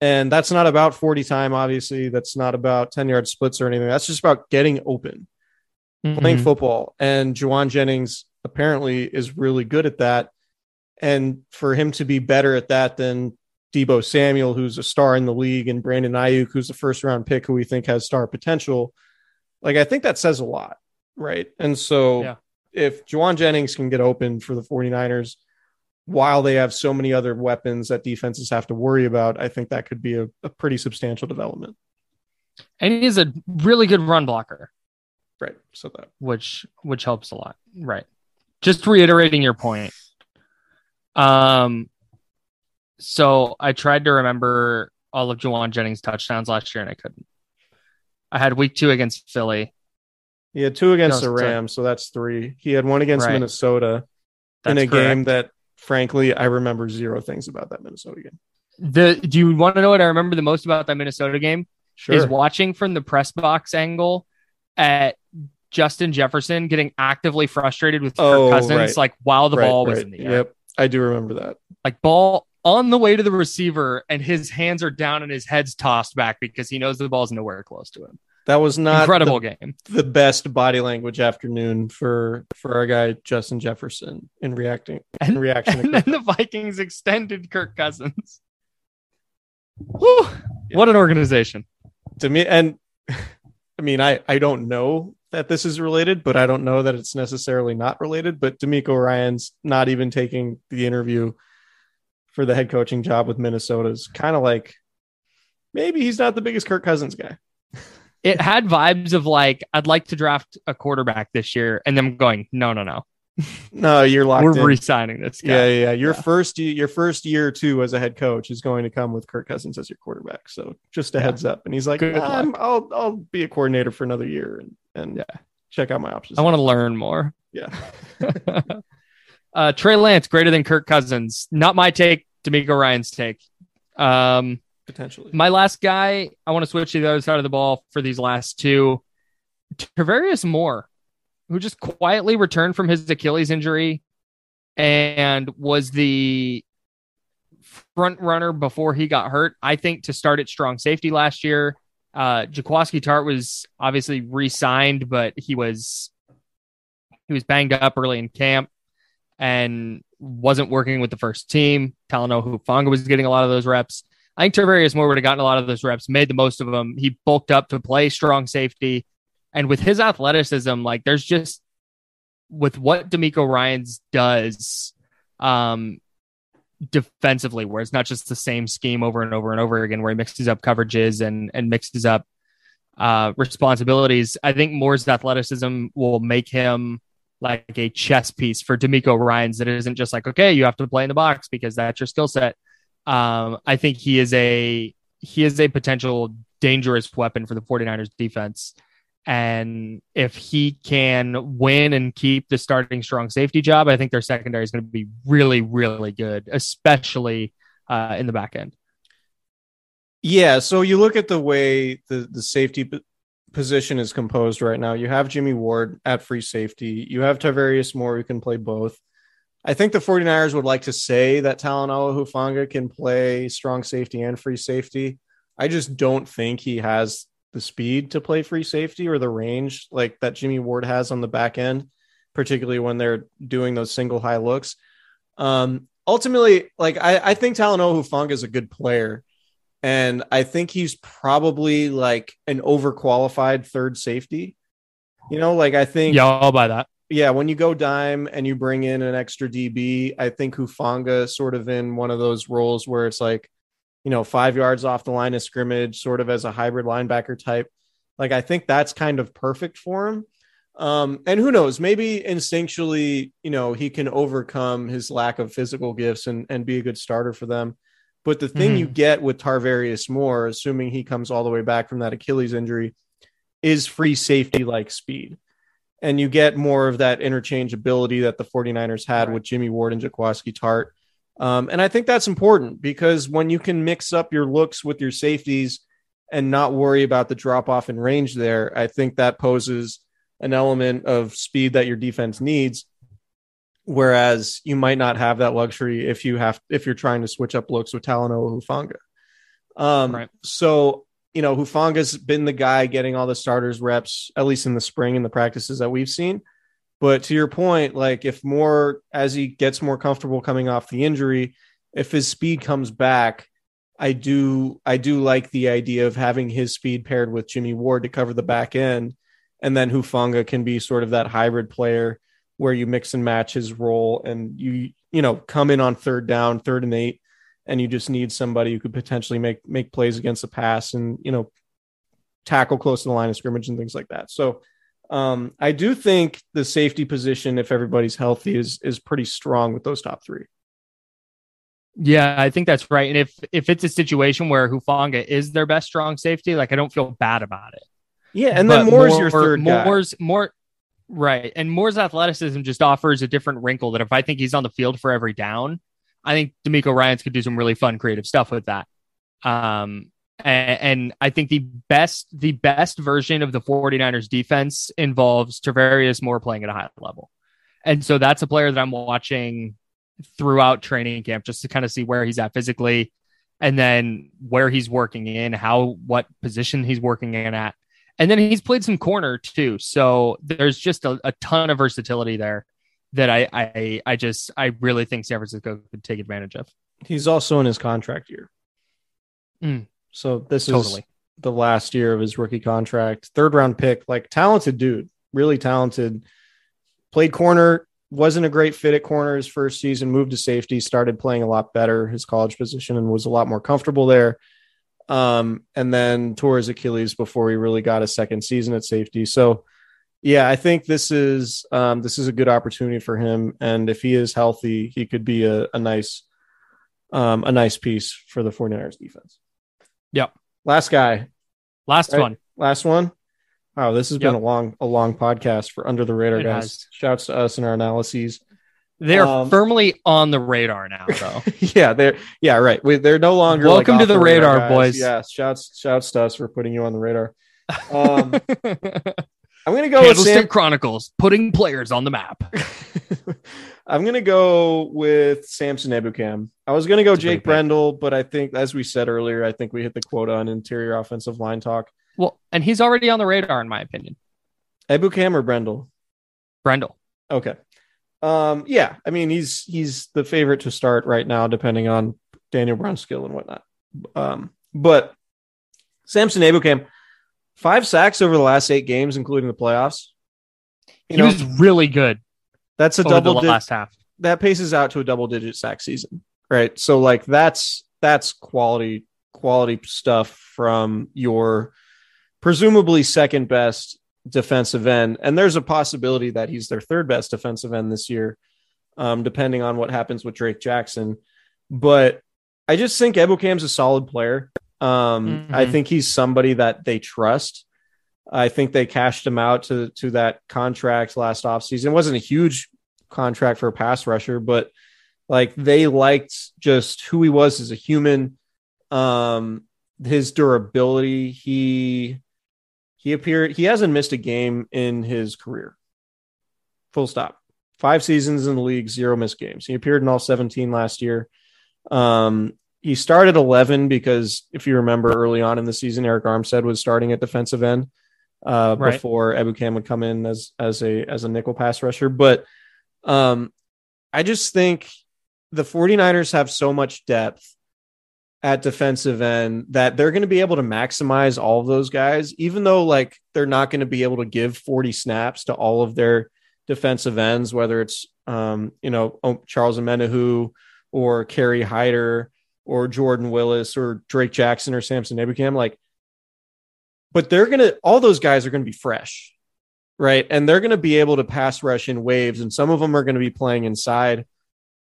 And that's not about forty time, obviously. That's not about ten-yard splits or anything. That's just about getting open, mm-hmm. playing football. And Juwan Jennings apparently is really good at that. And for him to be better at that than Debo Samuel, who's a star in the league, and Brandon Aiyuk, who's a first-round pick who we think has star potential, like, I think that says a lot. Right. And so yeah. if Juwan Jennings can get open for the 49ers while they have so many other weapons that defenses have to worry about, I think that could be a, a pretty substantial development. And he is a really good run blocker. Right. So that which which helps a lot. Right. Just reiterating your point. Um so I tried to remember all of Juwan Jennings' touchdowns last year and I couldn't. I had week two against Philly. He had two against no, the Rams, so that's three. He had one against right. Minnesota that's in a correct. game that, frankly, I remember zero things about that Minnesota game. The, do you want to know what I remember the most about that Minnesota game? Sure. Is watching from the press box angle at Justin Jefferson getting actively frustrated with oh, Kirk Cousins, right. like while the right, ball was right. in the air. Yep, I do remember that. Like ball on the way to the receiver and his hands are down and his head's tossed back because he knows the ball's nowhere close to him. That was not incredible the, game. The best body language afternoon for, for our guy, Justin Jefferson in reacting in and, reaction. And then the Vikings extended Kirk Cousins. Whew, yeah. What an organization to me. And I mean, I, I don't know that this is related, but I don't know that it's necessarily not related, but D'Amico Ryans not even taking the interview for the head coaching job with Minnesota is kind of like, maybe he's not the biggest Kirk Cousins guy. It had vibes of like, I'd like to draft a quarterback this year. And them going, no, no, no, no, you're locked We're in. Re-signing this guy. Yeah, yeah, yeah. Your yeah. first, your first year too, as a head coach is going to come with Kirk Cousins as your quarterback. So just a yeah. heads up. And he's like, I'm, I'll, I'll be a coordinator for another year and, and yeah. check out my options. I want to learn more. Yeah. uh, Trey Lance, greater than Kirk Cousins. Not my take, D'Amico Ryan's take. Um, Potentially. My last guy, I want to switch to the other side of the ball for these last two. Tarvarius Moore, who just quietly returned from his Achilles injury and was the front runner before he got hurt, I think, to start at strong safety last year. Uh, Jaquaski Tart was obviously re-signed, but he was he was banged up early in camp and wasn't working with the first team. Talanoa Hufanga was getting a lot of those reps. I think Tarvarius Moore would have gotten a lot of those reps, made the most of them. He bulked up to play strong safety. And with his athleticism, like there's just with what D'Amico Ryans does um, defensively, where it's not just the same scheme over and over and over again, where he mixes up coverages and, and mixes up uh, responsibilities. I think Moore's athleticism will make him like a chess piece for D'Amico Ryans that isn't just like, okay, you have to play in the box because that's your skill set. Um, I think he is a he is a potential dangerous weapon for the 49ers defense. And if he can win and keep the starting strong safety job, I think their secondary is going to be really, really good, especially uh, in the back end. Yeah, so you look at the way the, the safety p- position is composed right now. You have Jimmy Ward at free safety. You have Tarvarius Moore who can play both. I think the 49ers would like to say that Talanoa Hufanga can play strong safety and free safety. I just don't think he has the speed to play free safety or the range like that Jimmy Ward has on the back end, particularly when they're doing those single high looks. Um, ultimately, like I, I think Talanoa Hufanga is a good player, and I think he's probably like an overqualified third safety. You know, like I think yeah, I'll buy that. Yeah, when you go dime and you bring in an extra D B, I think Hufanga sort of in one of those roles where it's like, you know, five yards off the line of scrimmage, sort of as a hybrid linebacker type. Like, I think that's kind of perfect for him. Um, and who knows, maybe instinctually, you know, he can overcome his lack of physical gifts and, and be a good starter for them. But the thing mm-hmm. you get with Tarvarius Moore, assuming he comes all the way back from that Achilles injury, is free safety-like speed. And you get more of that interchangeability that the 49ers had right. with Jimmy Ward and Jaquaski Tart. Um, and I think that's important because when you can mix up your looks with your safeties and not worry about the drop-off in range there, I think that poses an element of speed that your defense needs. Whereas you might not have that luxury if you have, if you're trying to switch up looks with Talanoa Hufanga. Um, right. So you know, Hufanga's been the guy getting all the starters reps, at least in the spring and the practices that we've seen. But to your point, like if more, as he gets more comfortable coming off the injury, if his speed comes back, I do, I do like the idea of having his speed paired with Jimmy Ward to cover the back end. And then Hufanga can be sort of that hybrid player where you mix and match his role and you, you know, come in on third down, third and eight, and you just need somebody who could potentially make make plays against the pass and, you know, tackle close to the line of scrimmage and things like that. So um, I do think the safety position, if everybody's healthy, is is pretty strong with those top three. Yeah, I think that's right. And if if it's a situation where Hufanga is their best strong safety, like I don't feel bad about it. Yeah, and but then Moore's Moore, your third guy. Moore's Moore, right. And Moore's athleticism just offers a different wrinkle that if I think he's on the field for every down, I think D'Amico Ryans could do some really fun, creative stuff with that. Um, And, and I think the best the best version of the 49ers defense involves Tarvarius Moore playing at a high level. And so that's a player that I'm watching throughout training camp just to kind of see where he's at physically and then where he's working in, how, what position he's working in at. And then he's played some corner too. So there's just a, a ton of versatility there that I, I, I just, I really think San Francisco could take advantage of. He's also in his contract year. Mm. So this totally. is the last year of his rookie contract, third round pick, like talented dude, really talented, played corner, wasn't a great fit at corner his first season, moved to safety, started playing a lot better, his college position, and was a lot more comfortable there. Um, and then tore his Achilles before he really got a second season at safety. So yeah, I think this is, um, this is a good opportunity for him. And if he is healthy, he could be a, a nice, um, a nice piece for the 49ers defense. Yep. Last guy. Last right? one. Last one. Wow, this has yep. been a long, a long podcast for Under the Radar, it guys. Has. Shouts to us and our analyses. They're um, firmly on the radar now, though. yeah, they're yeah, right. We, they're no longer welcome like, to the, the radar, radar boys. Yeah, shouts, shouts to us for putting you on the radar. Um, I'm gonna go Candlestick with Sam- Chronicles, putting players on the map. I'm going to go with Samson Ebukam. I was going to go That's Jake Brendel, but I think, as we said earlier, I think we hit the quota on interior offensive line talk. Well, and he's already on the radar, in my opinion. Ebukam or Brendel? Brendel. Okay. Um, yeah, I mean, he's he's the favorite to start right now, depending on Daniel Brunskill and whatnot. Um, but Samson Ebukam, five sacks over the last eight games, including the playoffs. You he know, was really good. That's a double the di- last half that paces out to a double digit sack season. Right. So like that's, that's quality, quality stuff from your presumably second best defensive end. And there's a possibility that he's their third best defensive end this year, um, depending on what happens with Drake Jackson. But I just think Ebukam's a solid player. Um, mm-hmm. I think he's somebody that they trust. I think they cashed him out to, to that contract last offseason. It wasn't a huge contract for a pass rusher, but like they liked just who he was as a human, um, his durability. He he appeared he hasn't missed a game in his career. Full stop. Five seasons in the league, zero missed games. He appeared in all seventeen last year. Um, he started eleven because if you remember early on in the season, Eric Armstead was starting at defensive end. Uh, right. Before Ebukam would come in as as a as a nickel pass rusher. But um, I just think the 49ers have so much depth at defensive end that they're going to be able to maximize all of those guys, even though like they're not going to be able to give forty snaps to all of their defensive ends, whether it's, um, you know, Charles Omenihu or Kerry Hyder or Jordan Willis or Drake Jackson or Samson Ebukam. Like, but they're going to, all those guys are going to be fresh, right? And they're going to be able to pass rush in waves, and some of them are going to be playing inside.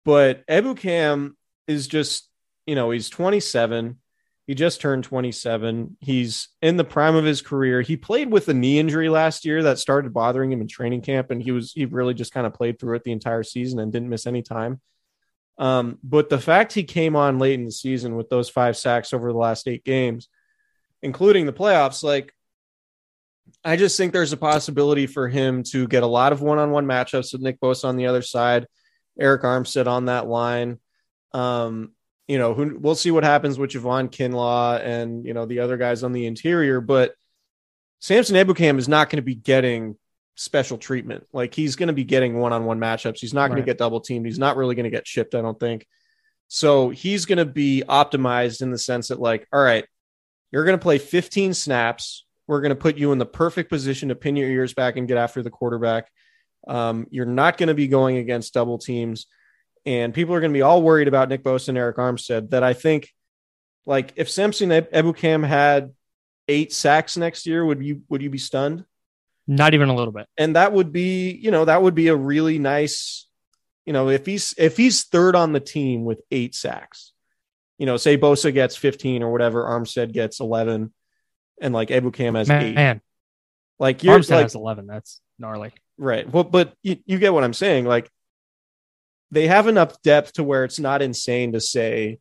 But Ebukam is just, you know, he's twenty-seven. He just turned twenty-seven. He's in the prime of his career. He played with a knee injury last year that started bothering him in training camp, and he was, he really just kind of played through it the entire season and didn't miss any time. Um, but the fact he came on late in the season with those five sacks over the last eight games, including the playoffs, like I just think there's a possibility for him to get a lot of one-on-one matchups with Nick Bosa on the other side, Eric Armstead on that line. Um, you know, who, we'll see what happens with Javon Kinlaw and, you know, the other guys on the interior, but Samson Ebukam is not going to be getting special treatment. Like he's going to be getting one-on-one matchups. He's not going right. to get double teamed. He's not really going to get shipped, I don't think. So he's going to be optimized in the sense that like, all right, you're going to play fifteen snaps. We're going to put you in the perfect position to pin your ears back and get after the quarterback. Um, you're not going to be going against double teams. And people are going to be all worried about Nick Bosa and Eric Armstead that I think, like, if Samson Ebukam had eight sacks next year, would you would you be stunned? Not even a little bit. And that would be, you know, that would be a really nice, you know, if he's if he's third on the team with eight sacks. You know, say Bosa gets fifteen or whatever, Armstead gets eleven, and like Ebukam has man, eight. Man, like you're Armstead like, has eleven. That's gnarly, right? Well, but you, you get what I'm saying. Like they have enough depth to where it's not insane to say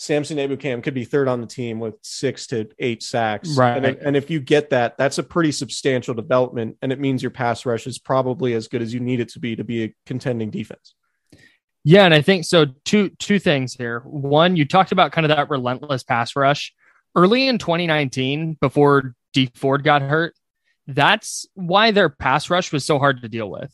Samson Ebukam could be third on the team with six to eight sacks. Right. And, and if you get that, that's a pretty substantial development. And it means your pass rush is probably as good as you need it to be to be a contending defense. Yeah. And I think so. Two, two things here. One, you talked about kind of that relentless pass rush early in twenty nineteen before Dee Ford got hurt. That's why their pass rush was so hard to deal with,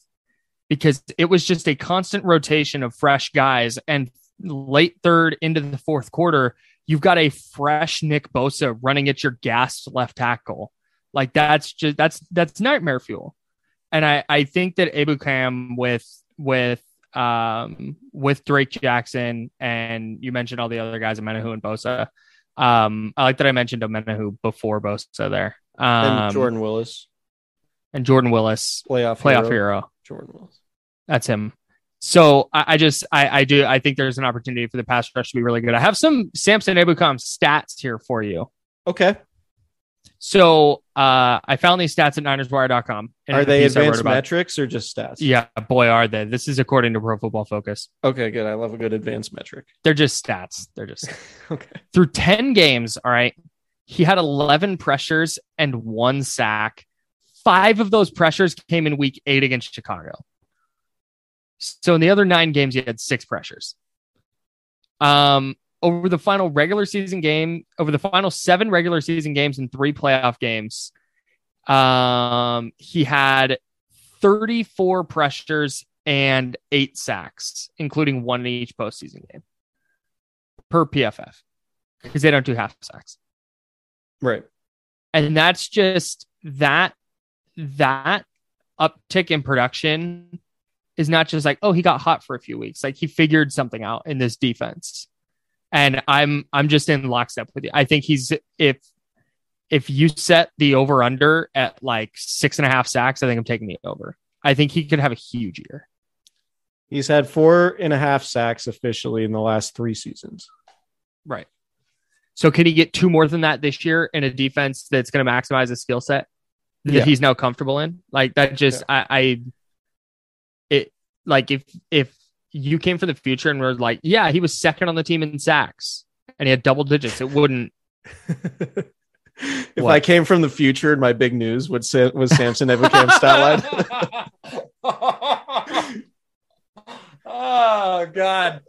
because it was just a constant rotation of fresh guys, and late third into the fourth quarter, you've got a fresh Nick Bosa running at your gassed left tackle. Like that's just, that's, that's nightmare fuel. And I, I think that Ebukam with, with, um, with Drake Jackson, and you mentioned all the other guys, Menahu and Bosa. Um, I like that I mentioned Menahu before Bosa there. Um, and Jordan Willis. And Jordan Willis. Playoff, playoff hero. hero. Jordan Willis. That's him. So I, I just, I, I do, I think there's an opportunity for the pass rush to be really good. I have some Samson Ebukam stats here for you. Okay. So uh, I found these stats at Niners Wire dot com. Are they advanced metrics or just stats? Yeah, boy, are they. This is according to Pro Football Focus. Okay, good. I love a good advanced metric. They're just stats. They're just okay. Through ten games, all right, he had eleven pressures and one sack. Five of those pressures came in week eight against Chicago. So in the other nine games, he had six pressures. Um, over the final regular season game, over the final seven regular season games and three playoff games, um, he had thirty-four pressures and eight sacks, including one in each postseason game per P F F, because they don't do half sacks. Right. And that's just that, that uptick in production is not just like, oh, he got hot for a few weeks. Like he figured something out in this defense. And I'm, I'm just in lockstep with you. I think he's, if, if you set the over under at like six and a half sacks, I think I'm taking the over. I think he could have a huge year. He's had four and a half sacks officially in the last three seasons. Right. So can he get two more than that this year in a defense that's going to maximize his skill set that yeah. he's now comfortable in? Like that just, yeah. I, I, It like if if you came from the future and were like, yeah, he was second on the team in sacks and he had double digits, it wouldn't. if what? I came from the future and my big news would say was Samson Ebukam stat line. Oh God,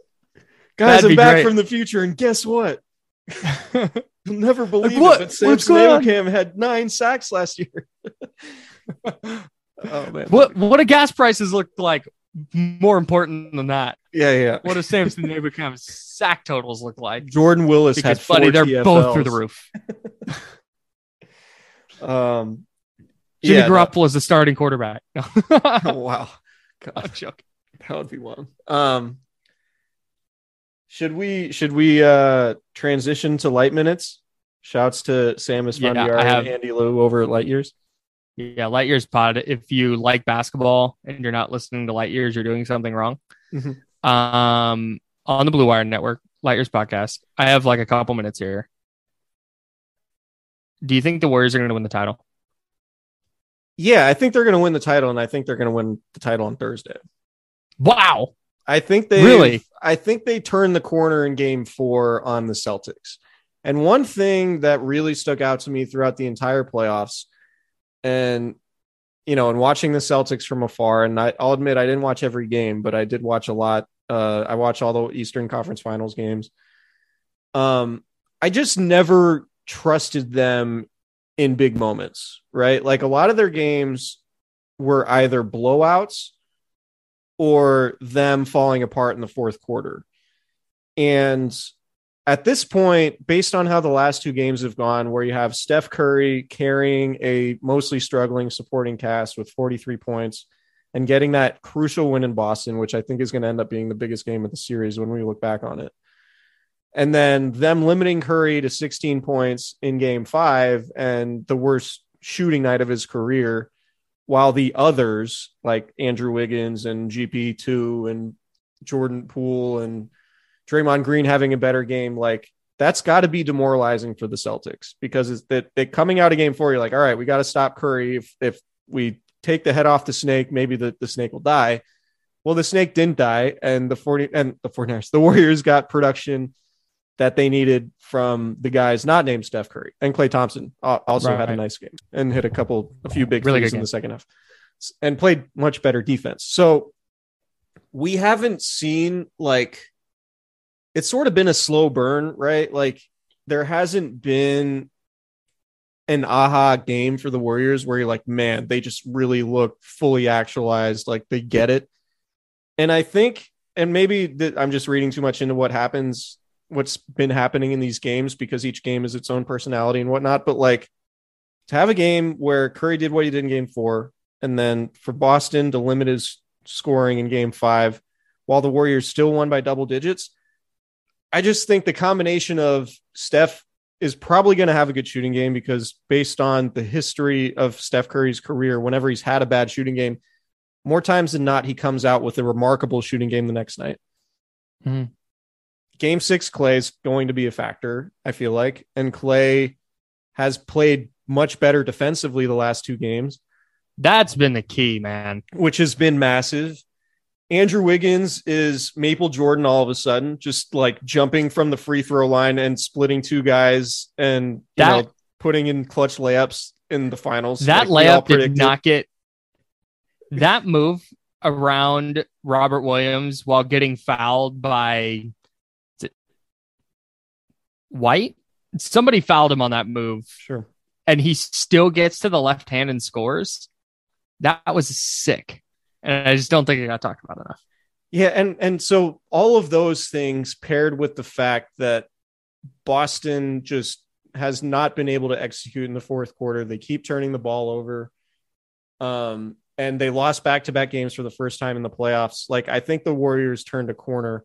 guys, I'm back great. from the future, and guess what? You'll never believe like, what? it, but Samson Ebukam had nine sacks last year. Oh, man. What what do gas prices look like? More important than that. Yeah, yeah. What does Samson Ebukam sack totals look like? Jordan Willis because, had four buddy, they're T F Ls. Both through the roof. um, Jimmy yeah, Garoppolo that... is the starting quarterback. Oh, wow, God, I'm joking. That would be one. Um, should we should we uh, transition to light minutes? Shouts to Sam Esfandiari yeah, have... and Andy Lou over at Light Years. Yeah, Light Years Pod. If you like basketball and you're not listening to Light Years, you're doing something wrong. Mm-hmm. Um, on the Blue Wire Network, Light Years Podcast. I have like a couple minutes here. Do you think the Warriors are going to win the title? Yeah, I think they're going to win the title, and I think they're going to win the title on Thursday. Wow. I think they really. I think they turned the corner in Game Four on the Celtics. And one thing that really stuck out to me throughout the entire playoffs. And, you know, and watching the Celtics from afar, and I, I'll admit I didn't watch every game, but I did watch a lot. Uh, I watched all the Eastern Conference Finals games. Um, I just never trusted them in big moments, right? Like a lot of their games were either blowouts or them falling apart in the fourth quarter. And at this point, based on how the last two games have gone, where you have Steph Curry carrying a mostly struggling supporting cast with forty-three points and getting that crucial win in Boston, which I think is going to end up being the biggest game of the series when we look back on it. And then them limiting Curry to sixteen points in game five and the worst shooting night of his career, while the others like Andrew Wiggins and G P two and Jordan Poole and Draymond Green having a better game, like that's got to be demoralizing for the Celtics, because it's that they coming out of game four, you're like, all right, we got to stop Curry. If if we take the head off the snake, maybe the, the snake will die. Well, the snake didn't die, and the forty and the forty-niners, the Warriors got production that they needed from the guys not named Steph Curry. And Klay Thompson also right. had a nice game and hit a couple, a few big really threes in the second half and played much better defense. So we haven't seen, like, it's sort of been a slow burn, right? Like, there hasn't been an aha game for the Warriors where you're like, man, they just really look fully actualized. Like, they get it. And I think, and maybe th- I'm just reading too much into what happens, what's been happening in these games, because each game is its own personality and whatnot. But, like, to have a game where Curry did what he did in game four, and then for Boston to limit his scoring in game five, while the Warriors still won by double digits. I just think the combination of Steph is probably going to have a good shooting game, because based on the history of Steph Curry's career, whenever he's had a bad shooting game, more times than not, he comes out with a remarkable shooting game the next night. Mm-hmm. Game six, Klay's going to be a factor, I feel like. And Klay has played much better defensively the last two games. That's been the key, man. Which has been massive. Andrew Wiggins is Maple Jordan all of a sudden, just like jumping from the free throw line and splitting two guys and that, you know, putting in clutch layups in the finals. That like layup did not get that move around Robert Williams while getting fouled by White. Somebody fouled him on that move. Sure. And he still gets to the left hand and scores. That was sick. And I just don't think it got talked about enough. Yeah, and and so all of those things paired with the fact that Boston just has not been able to execute in the fourth quarter. They keep turning the ball over. Um, and they lost back-to-back games for the first time in the playoffs. Like, I think the Warriors turned a corner,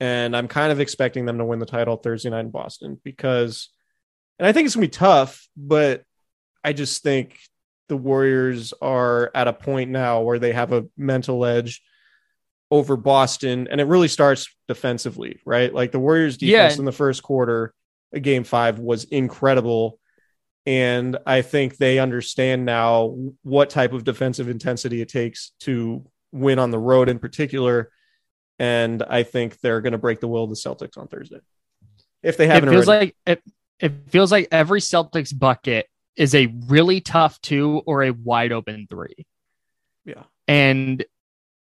and I'm kind of expecting them to win the title Thursday night in Boston, because, and I think it's going to be tough, but I just think the Warriors are at a point now where they have a mental edge over Boston. And it really starts defensively, right? Like, the Warriors defense yeah. in the first quarter, game five, was incredible. And I think they understand now what type of defensive intensity it takes to win on the road in particular. And I think they're going to break the will of the Celtics on Thursday. If they haven't it feels already. Like, it, it feels like every Celtics bucket is a really tough two or a wide open three. Yeah. And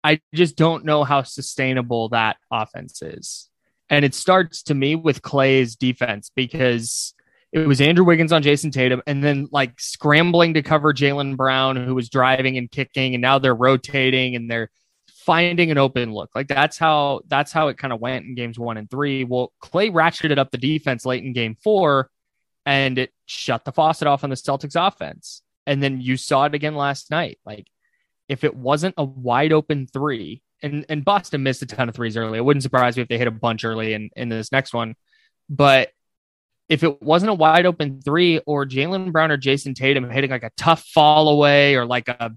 I just don't know how sustainable that offense is. And it starts to me with Klay's defense, because it was Andrew Wiggins on Jason Tatum and then like scrambling to cover Jaylen Brown, who was driving and kicking, and now they're rotating and they're finding an open look. Like, that's how, that's how it kind of went in games one and three. Well, Klay ratcheted up the defense late in game four, and it shut the faucet off on the Celtics offense. And then you saw it again last night. Like, if it wasn't a wide open three, and, and Boston missed a ton of threes early. It wouldn't surprise me if they hit a bunch early in, in this next one. But if it wasn't a wide open three, or Jaylen Brown or Jason Tatum hitting like a tough fall away or like a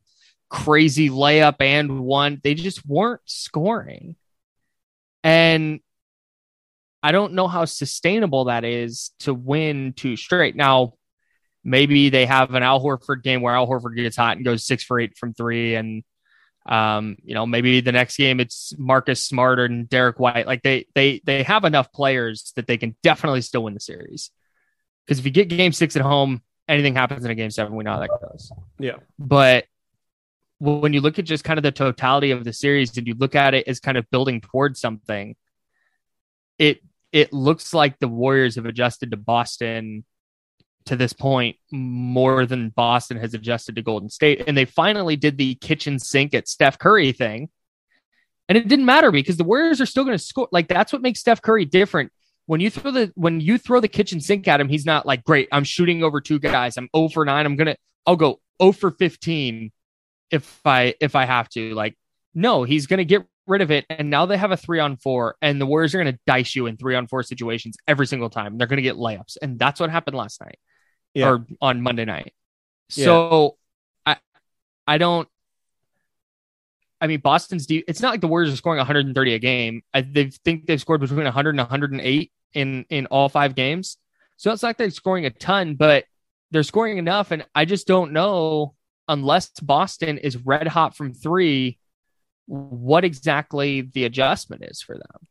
crazy layup and one, they just weren't scoring. And I don't know how sustainable that is to win two straight. Now, maybe they have an Al Horford game where Al Horford gets hot and goes six for eight from three. And, um, you know, maybe the next game it's Marcus Smart and Derek White. Like, they, they, they have enough players that they can definitely still win the series. Because if you get game six at home, anything happens in a game seven, we know how that goes. Yeah. But when you look at just kind of the totality of the series and you look at it as kind of building towards something, it, It looks like the Warriors have adjusted to Boston to this point more than Boston has adjusted to Golden State. And they finally did the kitchen sink at Steph Curry thing. And it didn't matter, because the Warriors are still going to score. Like, that's what makes Steph Curry different. When you throw the, when you throw the kitchen sink at him, he's not like, great, I'm shooting over two guys. I'm zero for nine. I'm going to, I'll go zero for fifteen. If I, if I have to, like, no, he's going to get rid of it. And now they have a three on four, and the Warriors are going to dice you in three on four situations every single time. They're going to get layups. And that's what happened last night yeah. or on Monday night. Yeah. So I, I don't, I mean, Boston's deep. It's not like the Warriors are scoring one hundred thirty a game. I they think they've scored between one hundred and one hundred eight in, in all five games. So it's like they're scoring a ton, but they're scoring enough. And I just don't know, unless Boston is red hot from three, what exactly the adjustment is for them.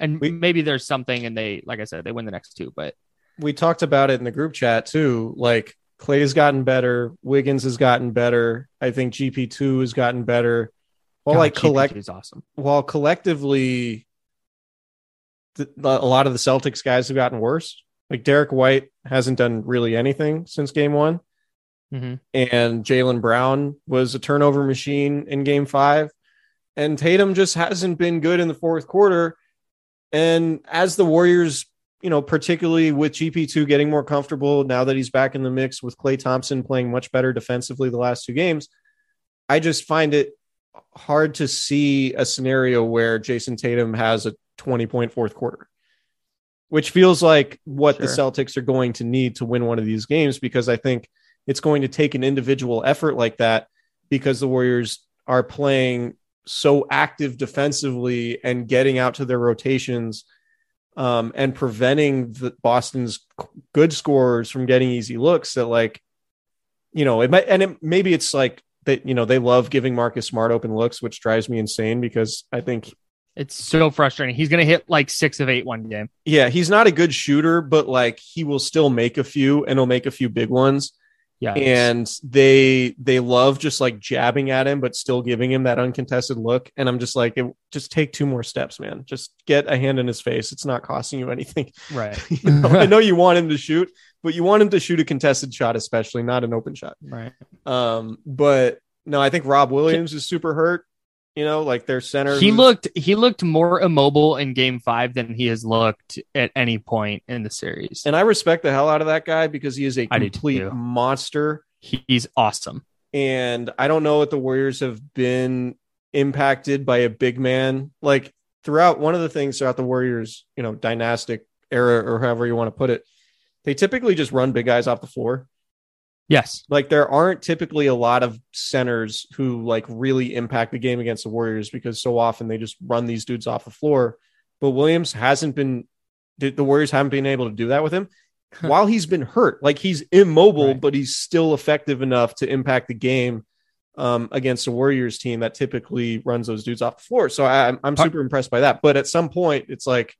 And we, maybe there's something, and they, like I said, they win the next two. But we talked about it in the group chat too. Like Clay's gotten better, Wiggins has gotten better. I think G P two has gotten better. While God, like collect, G P two's awesome. While collectively, th- a lot of the Celtics guys have gotten worse. Like Derek White hasn't done really anything since game one, mm-hmm. and Jaylen Brown was a turnover machine in game five, and Tatum just hasn't been good in the fourth quarter. And as the Warriors, you know, particularly with G P two getting more comfortable now that he's back in the mix with Klay Thompson playing much better defensively the last two games, I just find it hard to see a scenario where Jason Tatum has a twenty point fourth quarter, which feels like what sure. the Celtics are going to need to win one of these games, because I think it's going to take an individual effort like that, because the Warriors are playing so active defensively and getting out to their rotations um, and preventing the Boston's good scorers from getting easy looks that, like, you know, it might, and it, maybe it's like that, you know, they love giving Marcus Smart open looks, which drives me insane because I think it's so frustrating. He's going to hit like six of eight one game. Yeah. He's not a good shooter, but like he will still make a few, and he'll make a few big ones. Yeah, and they they love just like jabbing at him, but still giving him that uncontested look. And I'm just like, it, just take two more steps, man. Just get a hand in his face. It's not costing you anything. Right. You know, I know you want him to shoot, but you want him to shoot a contested shot, especially not an open shot. Right. Um. But no, I think Rob Williams is super hurt. You know, like their center. He looked he looked more immobile in game five than he has looked at any point in the series. And I respect the hell out of that guy because he is a complete monster. He's awesome. And I don't know if the Warriors have been impacted by a big man. Like throughout one of the things throughout the Warriors, you know, dynastic era or however you want to put it, they typically just run big guys off the floor. Yes. Like there aren't typically a lot of centers who like really impact the game against the Warriors because so often they just run these dudes off the floor. But Williams hasn't been, the Warriors haven't been able to do that with him while he's been hurt. Like he's immobile, right. but he's still effective enough to impact the game um, against the Warriors team that typically runs those dudes off the floor. So I, I'm super impressed by that. But at some point it's like,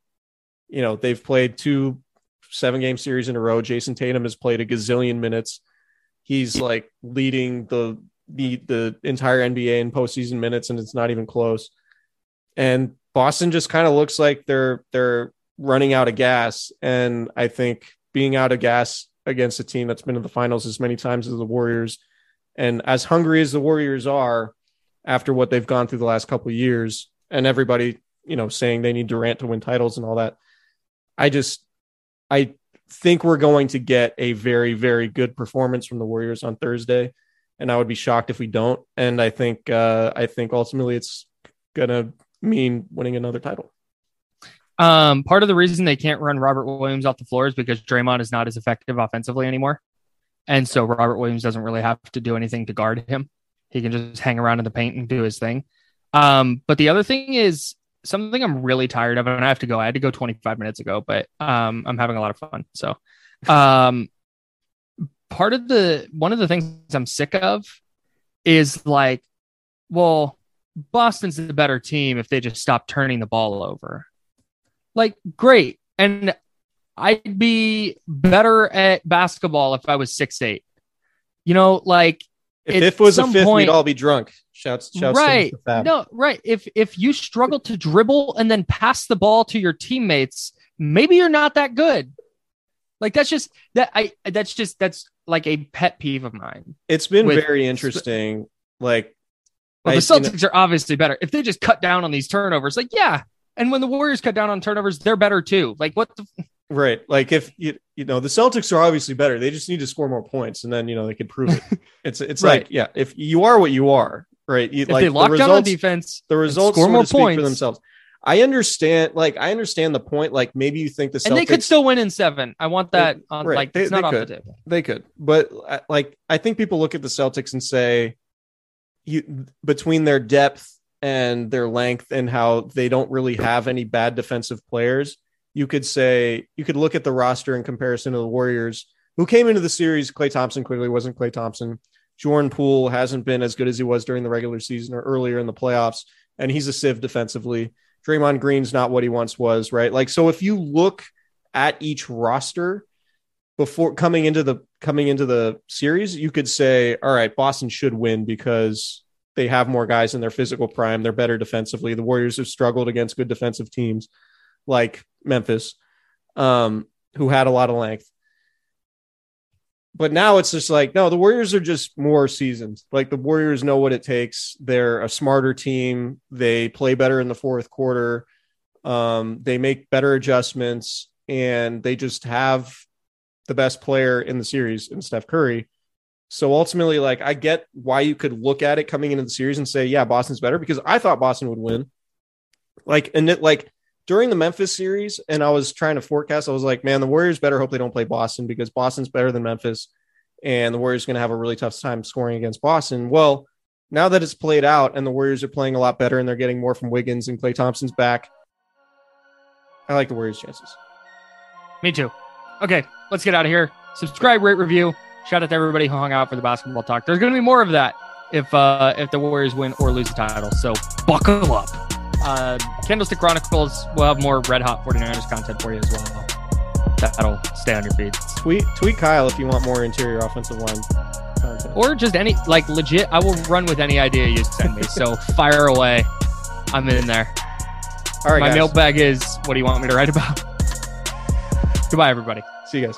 you know, they've played two seven game series in a row. Jason Tatum has played a gazillion minutes. He's like leading the, the the entire N B A in postseason minutes, and it's not even close. And Boston just kind of looks like they're they're running out of gas. And I think being out of gas against a team that's been in the finals as many times as the Warriors, and as hungry as the Warriors are after what they've gone through the last couple of years, and everybody, you know, saying they need Durant to win titles and all that, I just I. think we're going to get a very, very good performance from the Warriors on Thursday. And I would be shocked if we don't. And I think, uh, I think ultimately it's going to mean winning another title. Um, part of the reason they can't run Robert Williams off the floor is because Draymond is not as effective offensively anymore. And so Robert Williams doesn't really have to do anything to guard him. He can just hang around in the paint and do his thing. Um, but the other thing is, something I'm really tired of, and I have to go. I had to go twenty-five minutes ago, but um, I'm having a lot of fun. So um, part of the, one of the things I'm sick of is like, well, Boston's the better team if they just stop turning the ball over. Like, great. And I'd be better at basketball if I was six eight. You know, like, If it was a fifth, point, we'd all be drunk. Shouts, shouts right. To no, right. If if you struggle to dribble and then pass the ball to your teammates, maybe you're not that good. Like that's just that I that's just that's like a pet peeve of mine. It's been with, very interesting. Like well, I, the Celtics you know, are obviously better. If they just cut down on these turnovers, like yeah. And when the Warriors cut down on turnovers, they're better too. Like what the Right. Like if you you know, the Celtics are obviously better. They just need to score more points and then, you know, they could prove it. It's it's right. like, yeah, if you are what you are, right. You, if like, they lock the results, down on defense, the results score more points for themselves. I understand. Like, I understand the point. Like maybe you think the Celtics, and they could still win in seven. I want that. They, on, right. Like they, it's not they off could. The table. They could, but like, I think people look at the Celtics and say you between their depth and their length and how they don't really have any bad defensive players. You could say you could look at the roster in comparison to the Warriors, who came into the series. Klay Thompson clearly wasn't Klay Thompson. Jordan Poole hasn't been as good as he was during the regular season or earlier in the playoffs, and he's a sieve defensively. Draymond Green's not what he once was, right? Like, so if you look at each roster before coming into the coming into the series, you could say, all right, Boston should win because they have more guys in their physical prime. They're better defensively. The Warriors have struggled against good defensive teams like Memphis, um, who had a lot of length. But now it's just like, no, the Warriors are just more seasoned. Like, the Warriors know what it takes. They're a smarter team. They play better in the fourth quarter. Um, they make better adjustments, and they just have the best player in the series in Steph Curry. So ultimately, like, I get why you could look at it coming into the series and say, yeah, Boston's better, because I thought Boston would win. Like, and it, like, during the Memphis series, and I was trying to forecast, I was like, man, the Warriors better hope they don't play Boston, because Boston's better than Memphis, and the Warriors are going to have a really tough time scoring against Boston. Well, now that it's played out and the Warriors are playing a lot better and they're getting more from Wiggins and Klay Thompson's back, I like the Warriors' chances. Me too. Okay, let's get out of here. Subscribe, rate, review. Shout out to everybody who hung out for the basketball talk. There's going to be more of that if uh, if the Warriors win or lose the title, so buckle up. Uh, Candlestick Chronicles will have more Red Hot 49ers content for you as well. That'll stay on your feed. Tweet, tweet Kyle if you want more interior offensive line content. Or just any, like, legit, I will run with any idea you send me, so fire away. I'm in there. All right, my guys. Mailbag is, what do you want me to write about? Goodbye, everybody. See you guys.